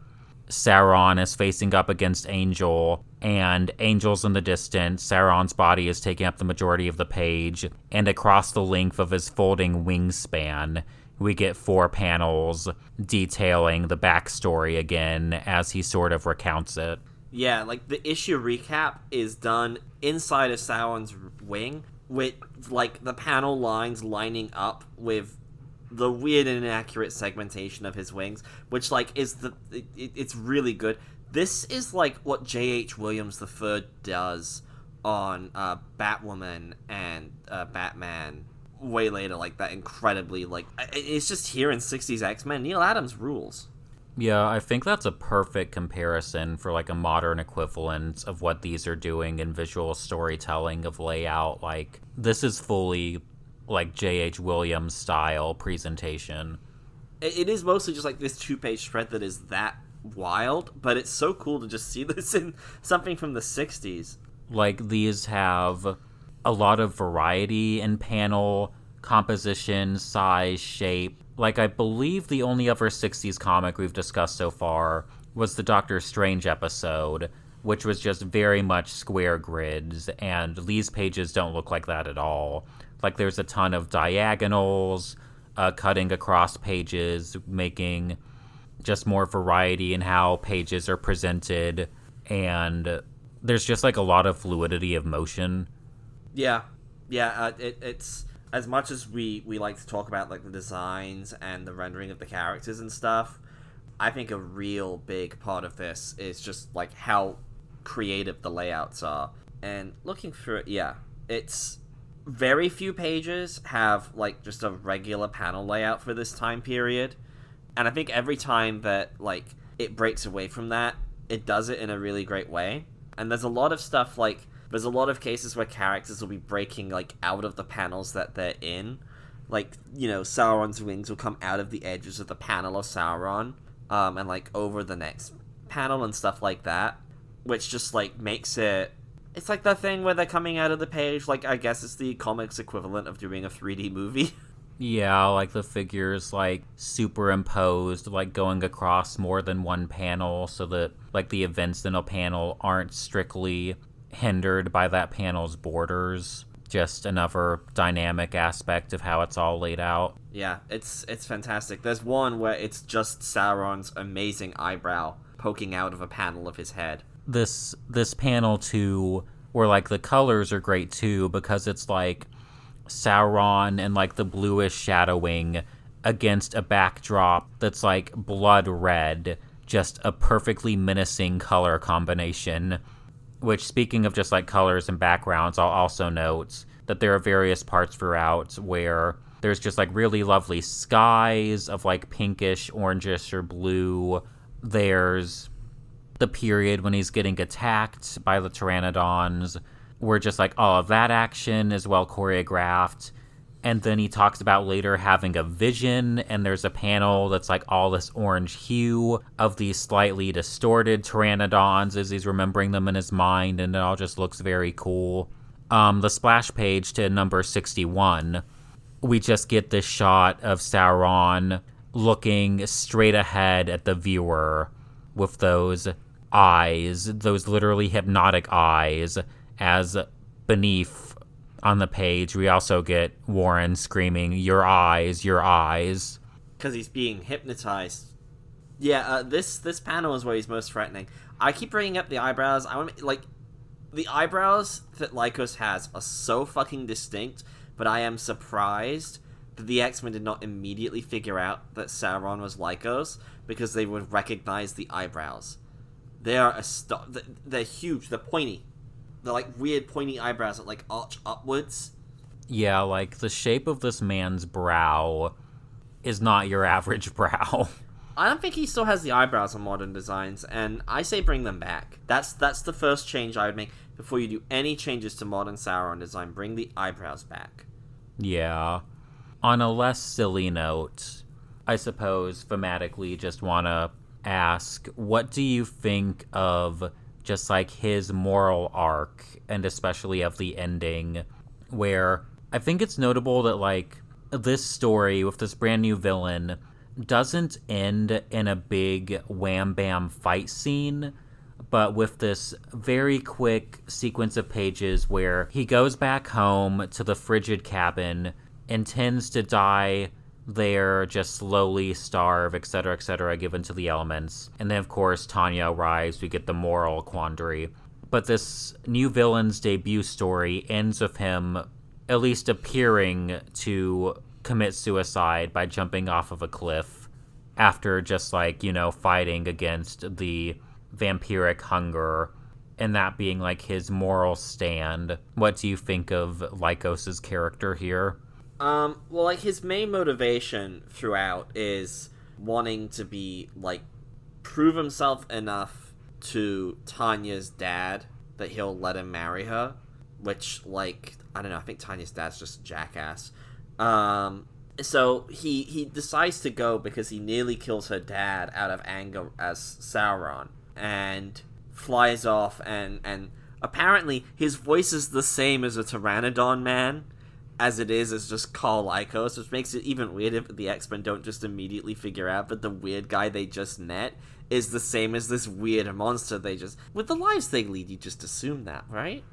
Sauron is facing up against Angel, and Angel's in the distance, Sauron's body is taking up the majority of the page, and across the length of his folding wingspan, we get 4 panels detailing the backstory again as he sort of recounts it. Yeah, like, the issue recap is done inside of Sauron's wing, with, like, the panel lines lining up with the weird and inaccurate segmentation of his wings, which, like, is the... It's really good. This is, like, what J.H. Williams III does on Batwoman and Batman way later, like, that incredibly, like... It's just here in 60s X-Men, Neal Adams rules. Yeah, I think that's a perfect comparison for, like, a modern equivalent of what these are doing in visual storytelling of layout. Like, this is fully... like J.H. Williams style presentation. It is mostly just like this 2-page spread that is that wild, but it's so cool to just see this in something from the 60s. Like, these have a lot of variety in panel, composition, size, shape. Like, I believe the only other 60s comic we've discussed so far was the Doctor Strange episode, which was just very much square grids, and these pages don't look like that at all. Like, there's a ton of diagonals, cutting across pages, making just more variety in how pages are presented. And there's just, like, a lot of fluidity of motion. Yeah. Yeah, it's... As much as we like to talk about, like, the designs and the rendering of the characters and stuff, I think a real big part of this is just, like, how creative the layouts are. And looking through it, yeah, it's... Very few pages have, like, just a regular panel layout for this time period. And I think every time that, like, it breaks away from that, it does it in a really great way. And there's a lot of stuff, like, there's a lot of cases where characters will be breaking, like, out of the panels that they're in. Like, you know, Sauron's wings will come out of the edges of the panel of Sauron, and, like, over the next panel and stuff like that. Which just, like, makes it... It's like that thing where they're coming out of the page, like, I guess it's the comics equivalent of doing a 3D movie. Yeah, like, the figures, like, superimposed, like, going across more than one panel so that, like, the events in a panel aren't strictly hindered by that panel's borders. Just another dynamic aspect of how it's all laid out. Yeah, it's fantastic. There's one where it's just Sauron's amazing eyebrow poking out of a panel of his head. This panel, too, where, like, the colors are great, too, because it's, like, Sauron and, like, the bluish shadowing against a backdrop that's, like, blood red. Just a perfectly menacing color combination. Which, speaking of just like colors and backgrounds, I'll also note that there are various parts throughout where there's just like really lovely skies of like pinkish, orangish, or blue. There's the period when he's getting attacked by the pteranodons, where just like all of that action is well choreographed. And then he talks about later having a vision, and there's a panel that's like all this orange hue of these slightly distorted pteranodons as he's remembering them in his mind, and it all just looks very cool. The splash page to number 61, we just get this shot of Sauron looking straight ahead at the viewer with those eyes, those literally hypnotic eyes, as beneath on the page, we also get Warren screaming, "Your eyes, your eyes." Because he's being hypnotized. Yeah, this panel is where he's most threatening. I keep bringing up the eyebrows. I want, like, the eyebrows that Lykos has are so fucking distinct, but I am surprised that the X-Men did not immediately figure out that Sauron was Lykos, because they would recognize the eyebrows. They are they're huge, they're pointy. The, like, weird pointy eyebrows that, like, arch upwards. Yeah, like, the shape of this man's brow is not your average brow. I don't think he still has the eyebrows on modern designs, and I say bring them back. That's the first change I would make before you do any changes to modern Sauron design. Bring the eyebrows back. Yeah. On a less silly note, I suppose, thematically, just want to ask, what do you think of just like his moral arc, and especially of the ending, where I think it's notable that like this story with this brand new villain doesn't end in a big wham bam fight scene, but with this very quick sequence of pages where he goes back home to the frigid cabin, intends to die there, just slowly starve, etc., etc., given to the elements. And then, of course, Tanya arrives, we get the moral quandary. But this new villain's debut story ends with him at least appearing to commit suicide by jumping off of a cliff after just, like, you know, fighting against the vampiric hunger, and that being, like, his moral stand. What do you think of Lykos' character here? Well, like, his main motivation throughout is wanting to be, like, prove himself enough to Tanya's dad that he'll let him marry her, which, like, I don't know, I think Tanya's dad's just a jackass. So he decides to go because he nearly kills her dad out of anger as Sauron, and flies off, and apparently his voice is the same as a Pteranodon man as it is, as just Karl Lykos, which makes it even weirder if the X-Men don't just immediately figure out that the weird guy they just met is the same as this weird monster they just... With the lives they lead, you just assume that, right?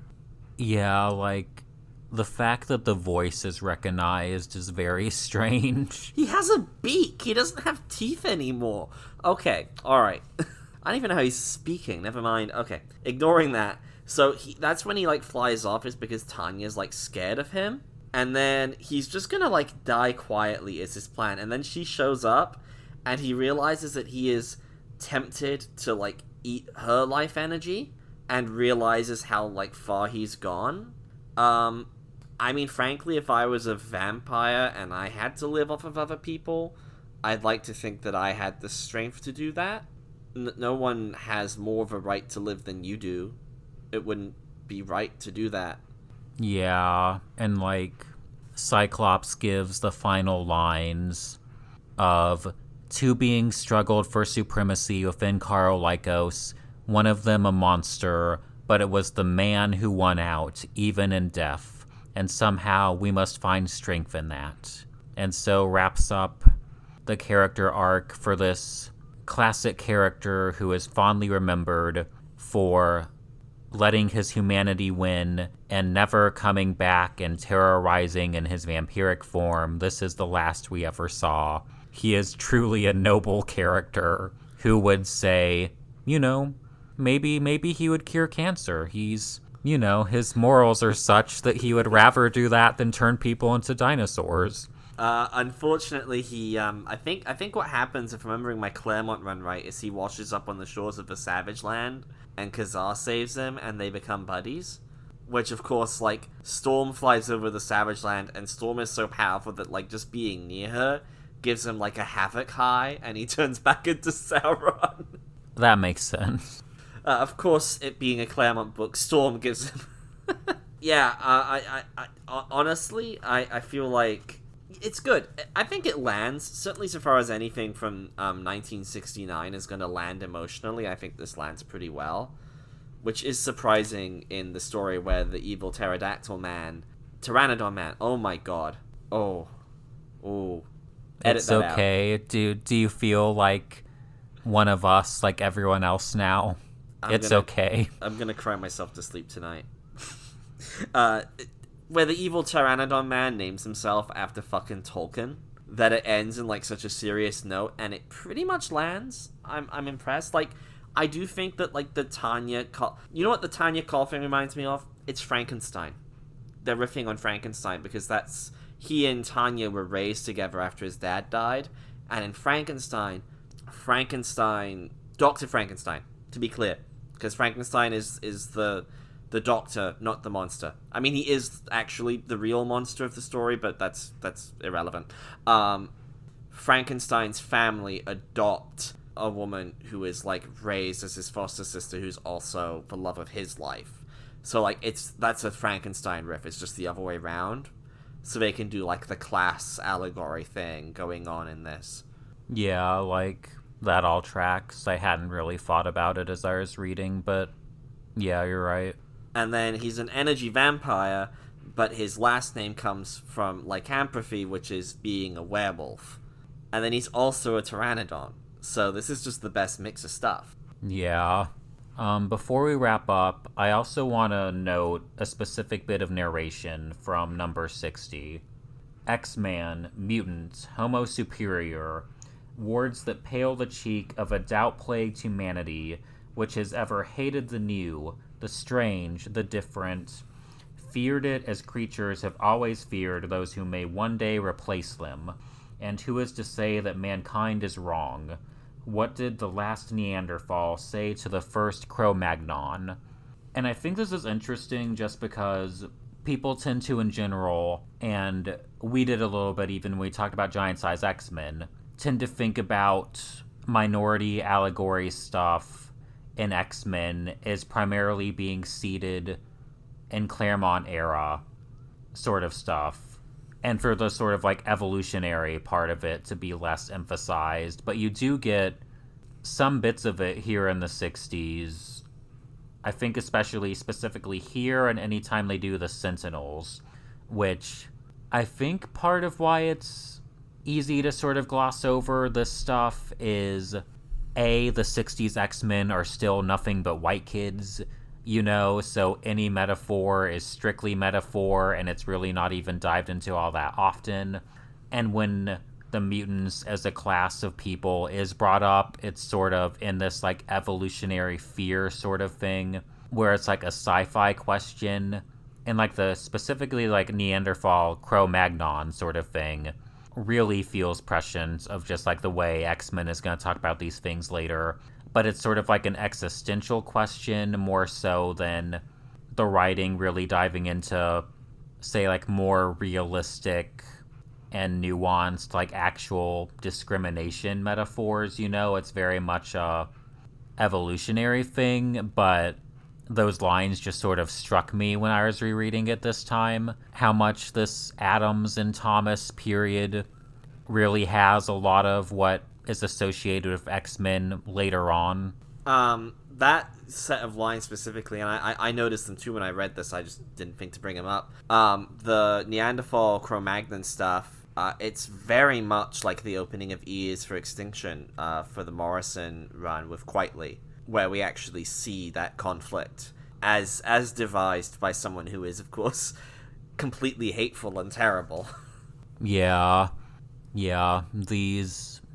Yeah, like, the fact that the voice is recognized is very strange. He has a beak! He doesn't have teeth anymore! Okay, alright. I don't even know how he's speaking, never mind. Okay, ignoring that. So, that's when he, like, flies off, is because Tanya's, like, scared of him. And then he's just gonna, like, die quietly is his plan. And then she shows up, and he realizes that he is tempted to, like, eat her life energy, and realizes how, like, far he's gone. I mean, frankly, if I was a vampire and I had to live off of other people, I'd like to think that I had the strength to do that. No one has more of a right to live than you do. It wouldn't be right to do that. Yeah, and, like, Cyclops gives the final lines of two beings struggled for supremacy within Karl Lykos, one of them a monster, but it was the man who won out, even in death, and somehow we must find strength in that. And so wraps up the character arc for this classic character who is fondly remembered for letting his humanity win and never coming back and terrorizing in his vampiric form. This is the last we ever saw. He is truly a noble character who would say, you know, maybe he would cure cancer. He's, you know, his morals are such that he would rather do that than turn people into dinosaurs. Unfortunately, he, I think what happens, if remembering my Claremont run right, is he washes up on the shores of the Savage Land, and Kazar saves him, and they become buddies. Which, of course, like, Storm flies over the Savage Land, and Storm is so powerful that, like, just being near her gives him, like, a Havoc high, and he turns back into Sauron. That makes sense. Of course, it being a Claremont book, Storm gives him... I honestly feel like it's good. I think it lands, certainly so far as anything from 1969 is going to land emotionally. I think this lands pretty well, which is surprising in the story where the evil Pteranodon man, oh my god. Oh. Edit it's that okay. Out. Do you feel like one of us, like everyone else now? I'm going to cry myself to sleep tonight. Where the evil Pteranodon man names himself after fucking Tolkien, that it ends in, like, such a serious note, and it pretty much lands. I'm impressed. Like, I do think that, like, the Tanya call... You know what the Tanya call thing reminds me of? It's Frankenstein. They're riffing on Frankenstein, because that's... He and Tanya were raised together after his dad died, and in Frankenstein... Dr. Frankenstein, to be clear, because Frankenstein is the doctor, not the monster. I mean, he is actually the real monster of the story, but that's irrelevant. Frankenstein's family adopt a woman who is, like, raised as his foster sister, who's also the love of his life. So, like, that's a Frankenstein riff. It's just the other way around. So they can do, like, the class allegory thing going on in this. Yeah, like, that all tracks. I hadn't really thought about it as I was reading, but yeah, you're right. And then he's an energy vampire, but his last name comes from lycanthropy, which is being a werewolf. And then he's also a pteranodon. So this is just the best mix of stuff. Yeah. Before we wrap up, I also want to note a specific bit of narration from number 60. X-Man, mutants, homo superior, words that pale the cheek of a doubt-plagued humanity, which has ever hated the new, the strange, the different, feared it as creatures have always feared those who may one day replace them, and who is to say that mankind is wrong? What did the last Neanderthal say to the first Cro-Magnon? And I think this is interesting just because people tend to, in general, and we did a little bit even when we talked about giant-sized X-Men, tend to think about minority allegory stuff in X-Men is primarily being seated in Claremont era sort of stuff, and for the sort of like evolutionary part of it to be less emphasized, but you do get some bits of it here in the 60s. I think specifically here, and anytime they do the Sentinels, which I think part of why it's easy to sort of gloss over this stuff is A, the 60s X-Men are still nothing but white kids, you know, so any metaphor is strictly metaphor, and it's really not even dived into all that often. And when the mutants as a class of people is brought up, it's sort of in this, like, evolutionary fear sort of thing, where it's, like, a sci-fi question, and, like, the specifically, like, Neanderthal, Cro-Magnon sort of thing really feels prescient of just, like, the way X-Men is going to talk about these things later. But it's sort of like an existential question more so than the writing really diving into, say, like, more realistic and nuanced, like, actual discrimination metaphors, you know? It's very much a evolutionary thing, but those lines just sort of struck me when I was rereading it this time, how much this Adams and Thomas period really has a lot of what is associated with X-Men later on. That set of lines specifically, and I noticed them too when I read this, I just didn't think to bring them up. The Neanderthal Cro-Magnon stuff, it's very much like the opening of E is for Extinction for the Morrison run with Quietly, where we actually see that conflict as devised by someone who is, of course, completely hateful and terrible. Yeah.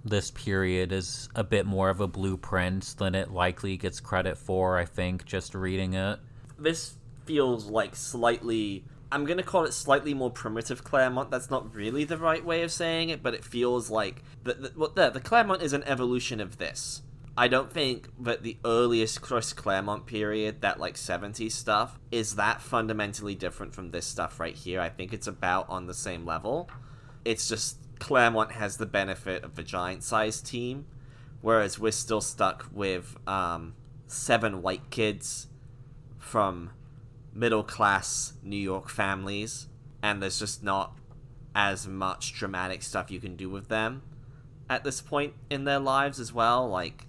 This period is a bit more of a blueprint than it likely gets credit for, I think, just reading it. This feels like slightly... I'm going to call it slightly more primitive Claremont. That's not really the right way of saying it, but it feels like... The Claremont is an evolution of this. I don't think that the earliest Chris Claremont period, that like 70s stuff, is that fundamentally different from this stuff right here. I think it's about on the same level. It's just Claremont has the benefit of the giant-sized team, whereas we're still stuck with 7 white kids from middle-class New York families, and there's just not as much dramatic stuff you can do with them at this point in their lives as well, like...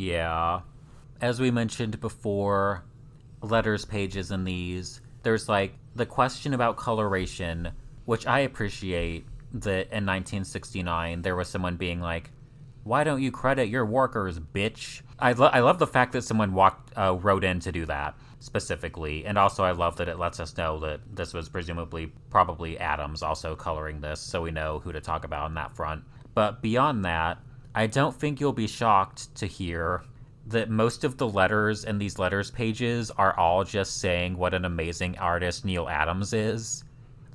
Yeah. As we mentioned before, letters pages in these, there's like the question about coloration, which I appreciate that in 1969 there was someone being like, why don't you credit your workers, bitch? I love the fact that someone wrote in to do that specifically, and also I love that it lets us know that this was presumably probably Adams also coloring this, so we know who to talk about on that front. But beyond that, I don't think you'll be shocked to hear that most of the letters in these letters pages are all just saying what an amazing artist Neal Adams is.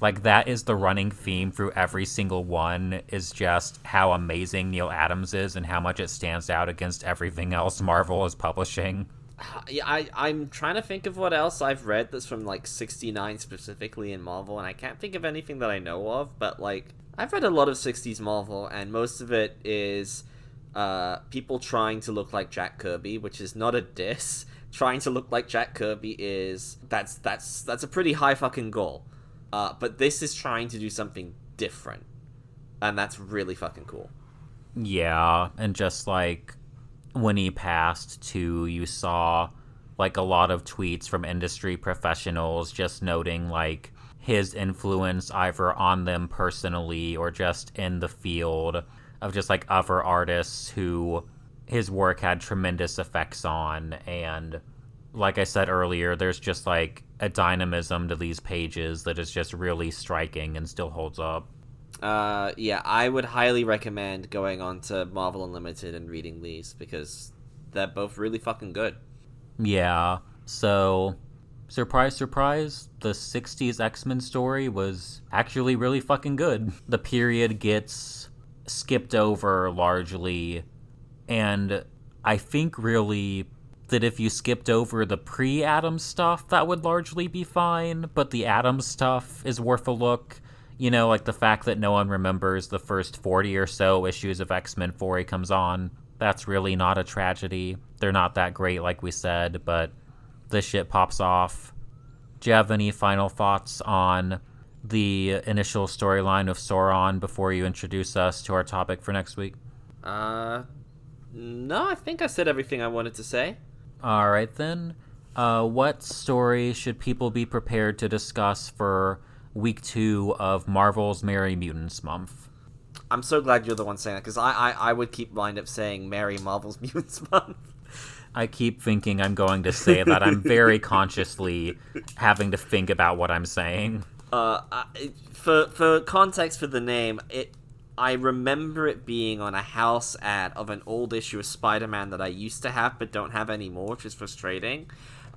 Like, that is the running theme through every single one, is just how amazing Neal Adams is and how much it stands out against everything else Marvel is publishing. Yeah, I'm trying to think of what else I've read that's from, like, 69 specifically in Marvel, and I can't think of anything that I know of, but, like, I've read a lot of 60s Marvel, and most of it is... people trying to look like Jack Kirby, which is not a diss. Trying to look like Jack Kirby is... That's a pretty high fucking goal. But this is trying to do something different. And that's really fucking cool. Yeah, and just, like, when he passed, too, you saw, like, a lot of tweets from industry professionals just noting, like, his influence either on them personally or just in the field... of just, like, other artists who his work had tremendous effects on. And like I said earlier, there's just, like, a dynamism to these pages that is just really striking and still holds up. Yeah, I would highly recommend going on to Marvel Unlimited and reading these, because they're both really fucking good. Yeah, so... surprise, surprise, the 60s X-Men story was actually really fucking good. The period gets... skipped over largely, and I think really that if you skipped over the pre-Adams stuff, that would largely be fine, but the Adams stuff is worth a look. You know, like the fact that no one remembers the first 40 or so issues of X-Men before he comes on, that's really not a tragedy. They're not that great, like we said, but this shit pops off. Do you have any final thoughts on the initial storyline of Sauron before you introduce us to our topic for next week? No, I think I said everything I wanted to say. All right, then. What story should people be prepared to discuss for week 2 of Marvel's Merry Mutants month? I'm so glad you're the one saying that, because I would keep lined up saying Merry Marvel's Mutants month. I keep thinking I'm going to say that. I'm very consciously having to think about what I'm saying. For context for the name, I remember it being on a house ad of an old issue of Spider-Man that I used to have but don't have anymore, which is frustrating,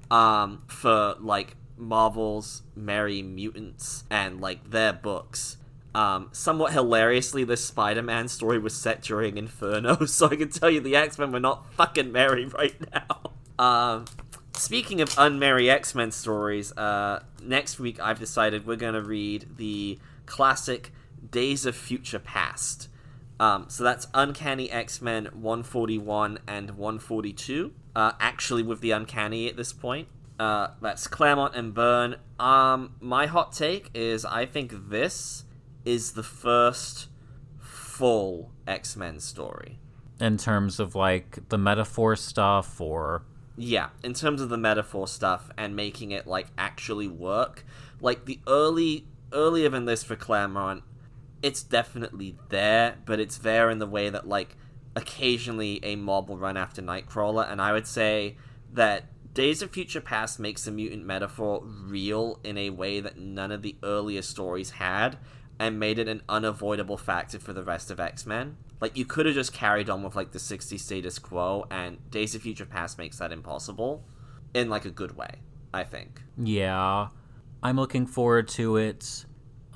for, like, Marvel's Merry Mutants and, like, their books. Somewhat hilariously, this Spider-Man story was set during Inferno, so I can tell you the X-Men were not fucking merry right now. Speaking of unmerry X-Men stories, next week I've decided we're going to read the classic Days of Future Past. So that's Uncanny X-Men 141 and 142, actually with the Uncanny at this point. That's Claremont and Byrne. My hot take is I think this is the first full X-Men story. In terms of, like, the metaphor stuff or... Yeah, in terms of the metaphor stuff and making it, like, actually work. Like, the earlier than this for Claremont, it's definitely there, but it's there in the way that, like, occasionally a mob will run after Nightcrawler, and I would say that Days of Future Past makes the mutant metaphor real in a way that none of the earlier stories had, and made it an unavoidable factor for the rest of X-Men. Like, you could have just carried on with, like, the 60s status quo, and Days of Future Past makes that impossible in, like, a good way, I think. Yeah, I'm looking forward to it.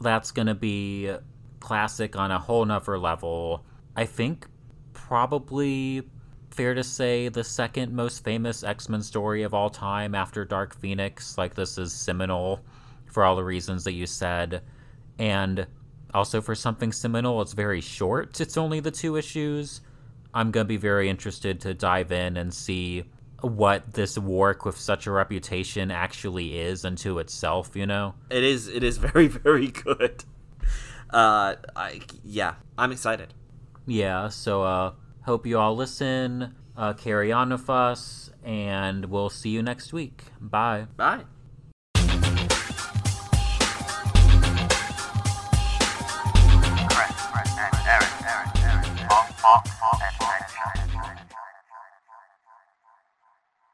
That's gonna be classic on a whole nother level. I think probably fair to say the second most famous X-Men story of all time after Dark Phoenix. Like, this is seminal for all the reasons that you said. And also for something seminal, it's very short. It's only the 2 issues. I'm going to be very interested to dive in and see what this work with such a reputation actually is unto itself, you know? It is very, very good. I'm excited. Yeah, so hope you all listen, carry on with us, and we'll see you next week. Bye. Bye.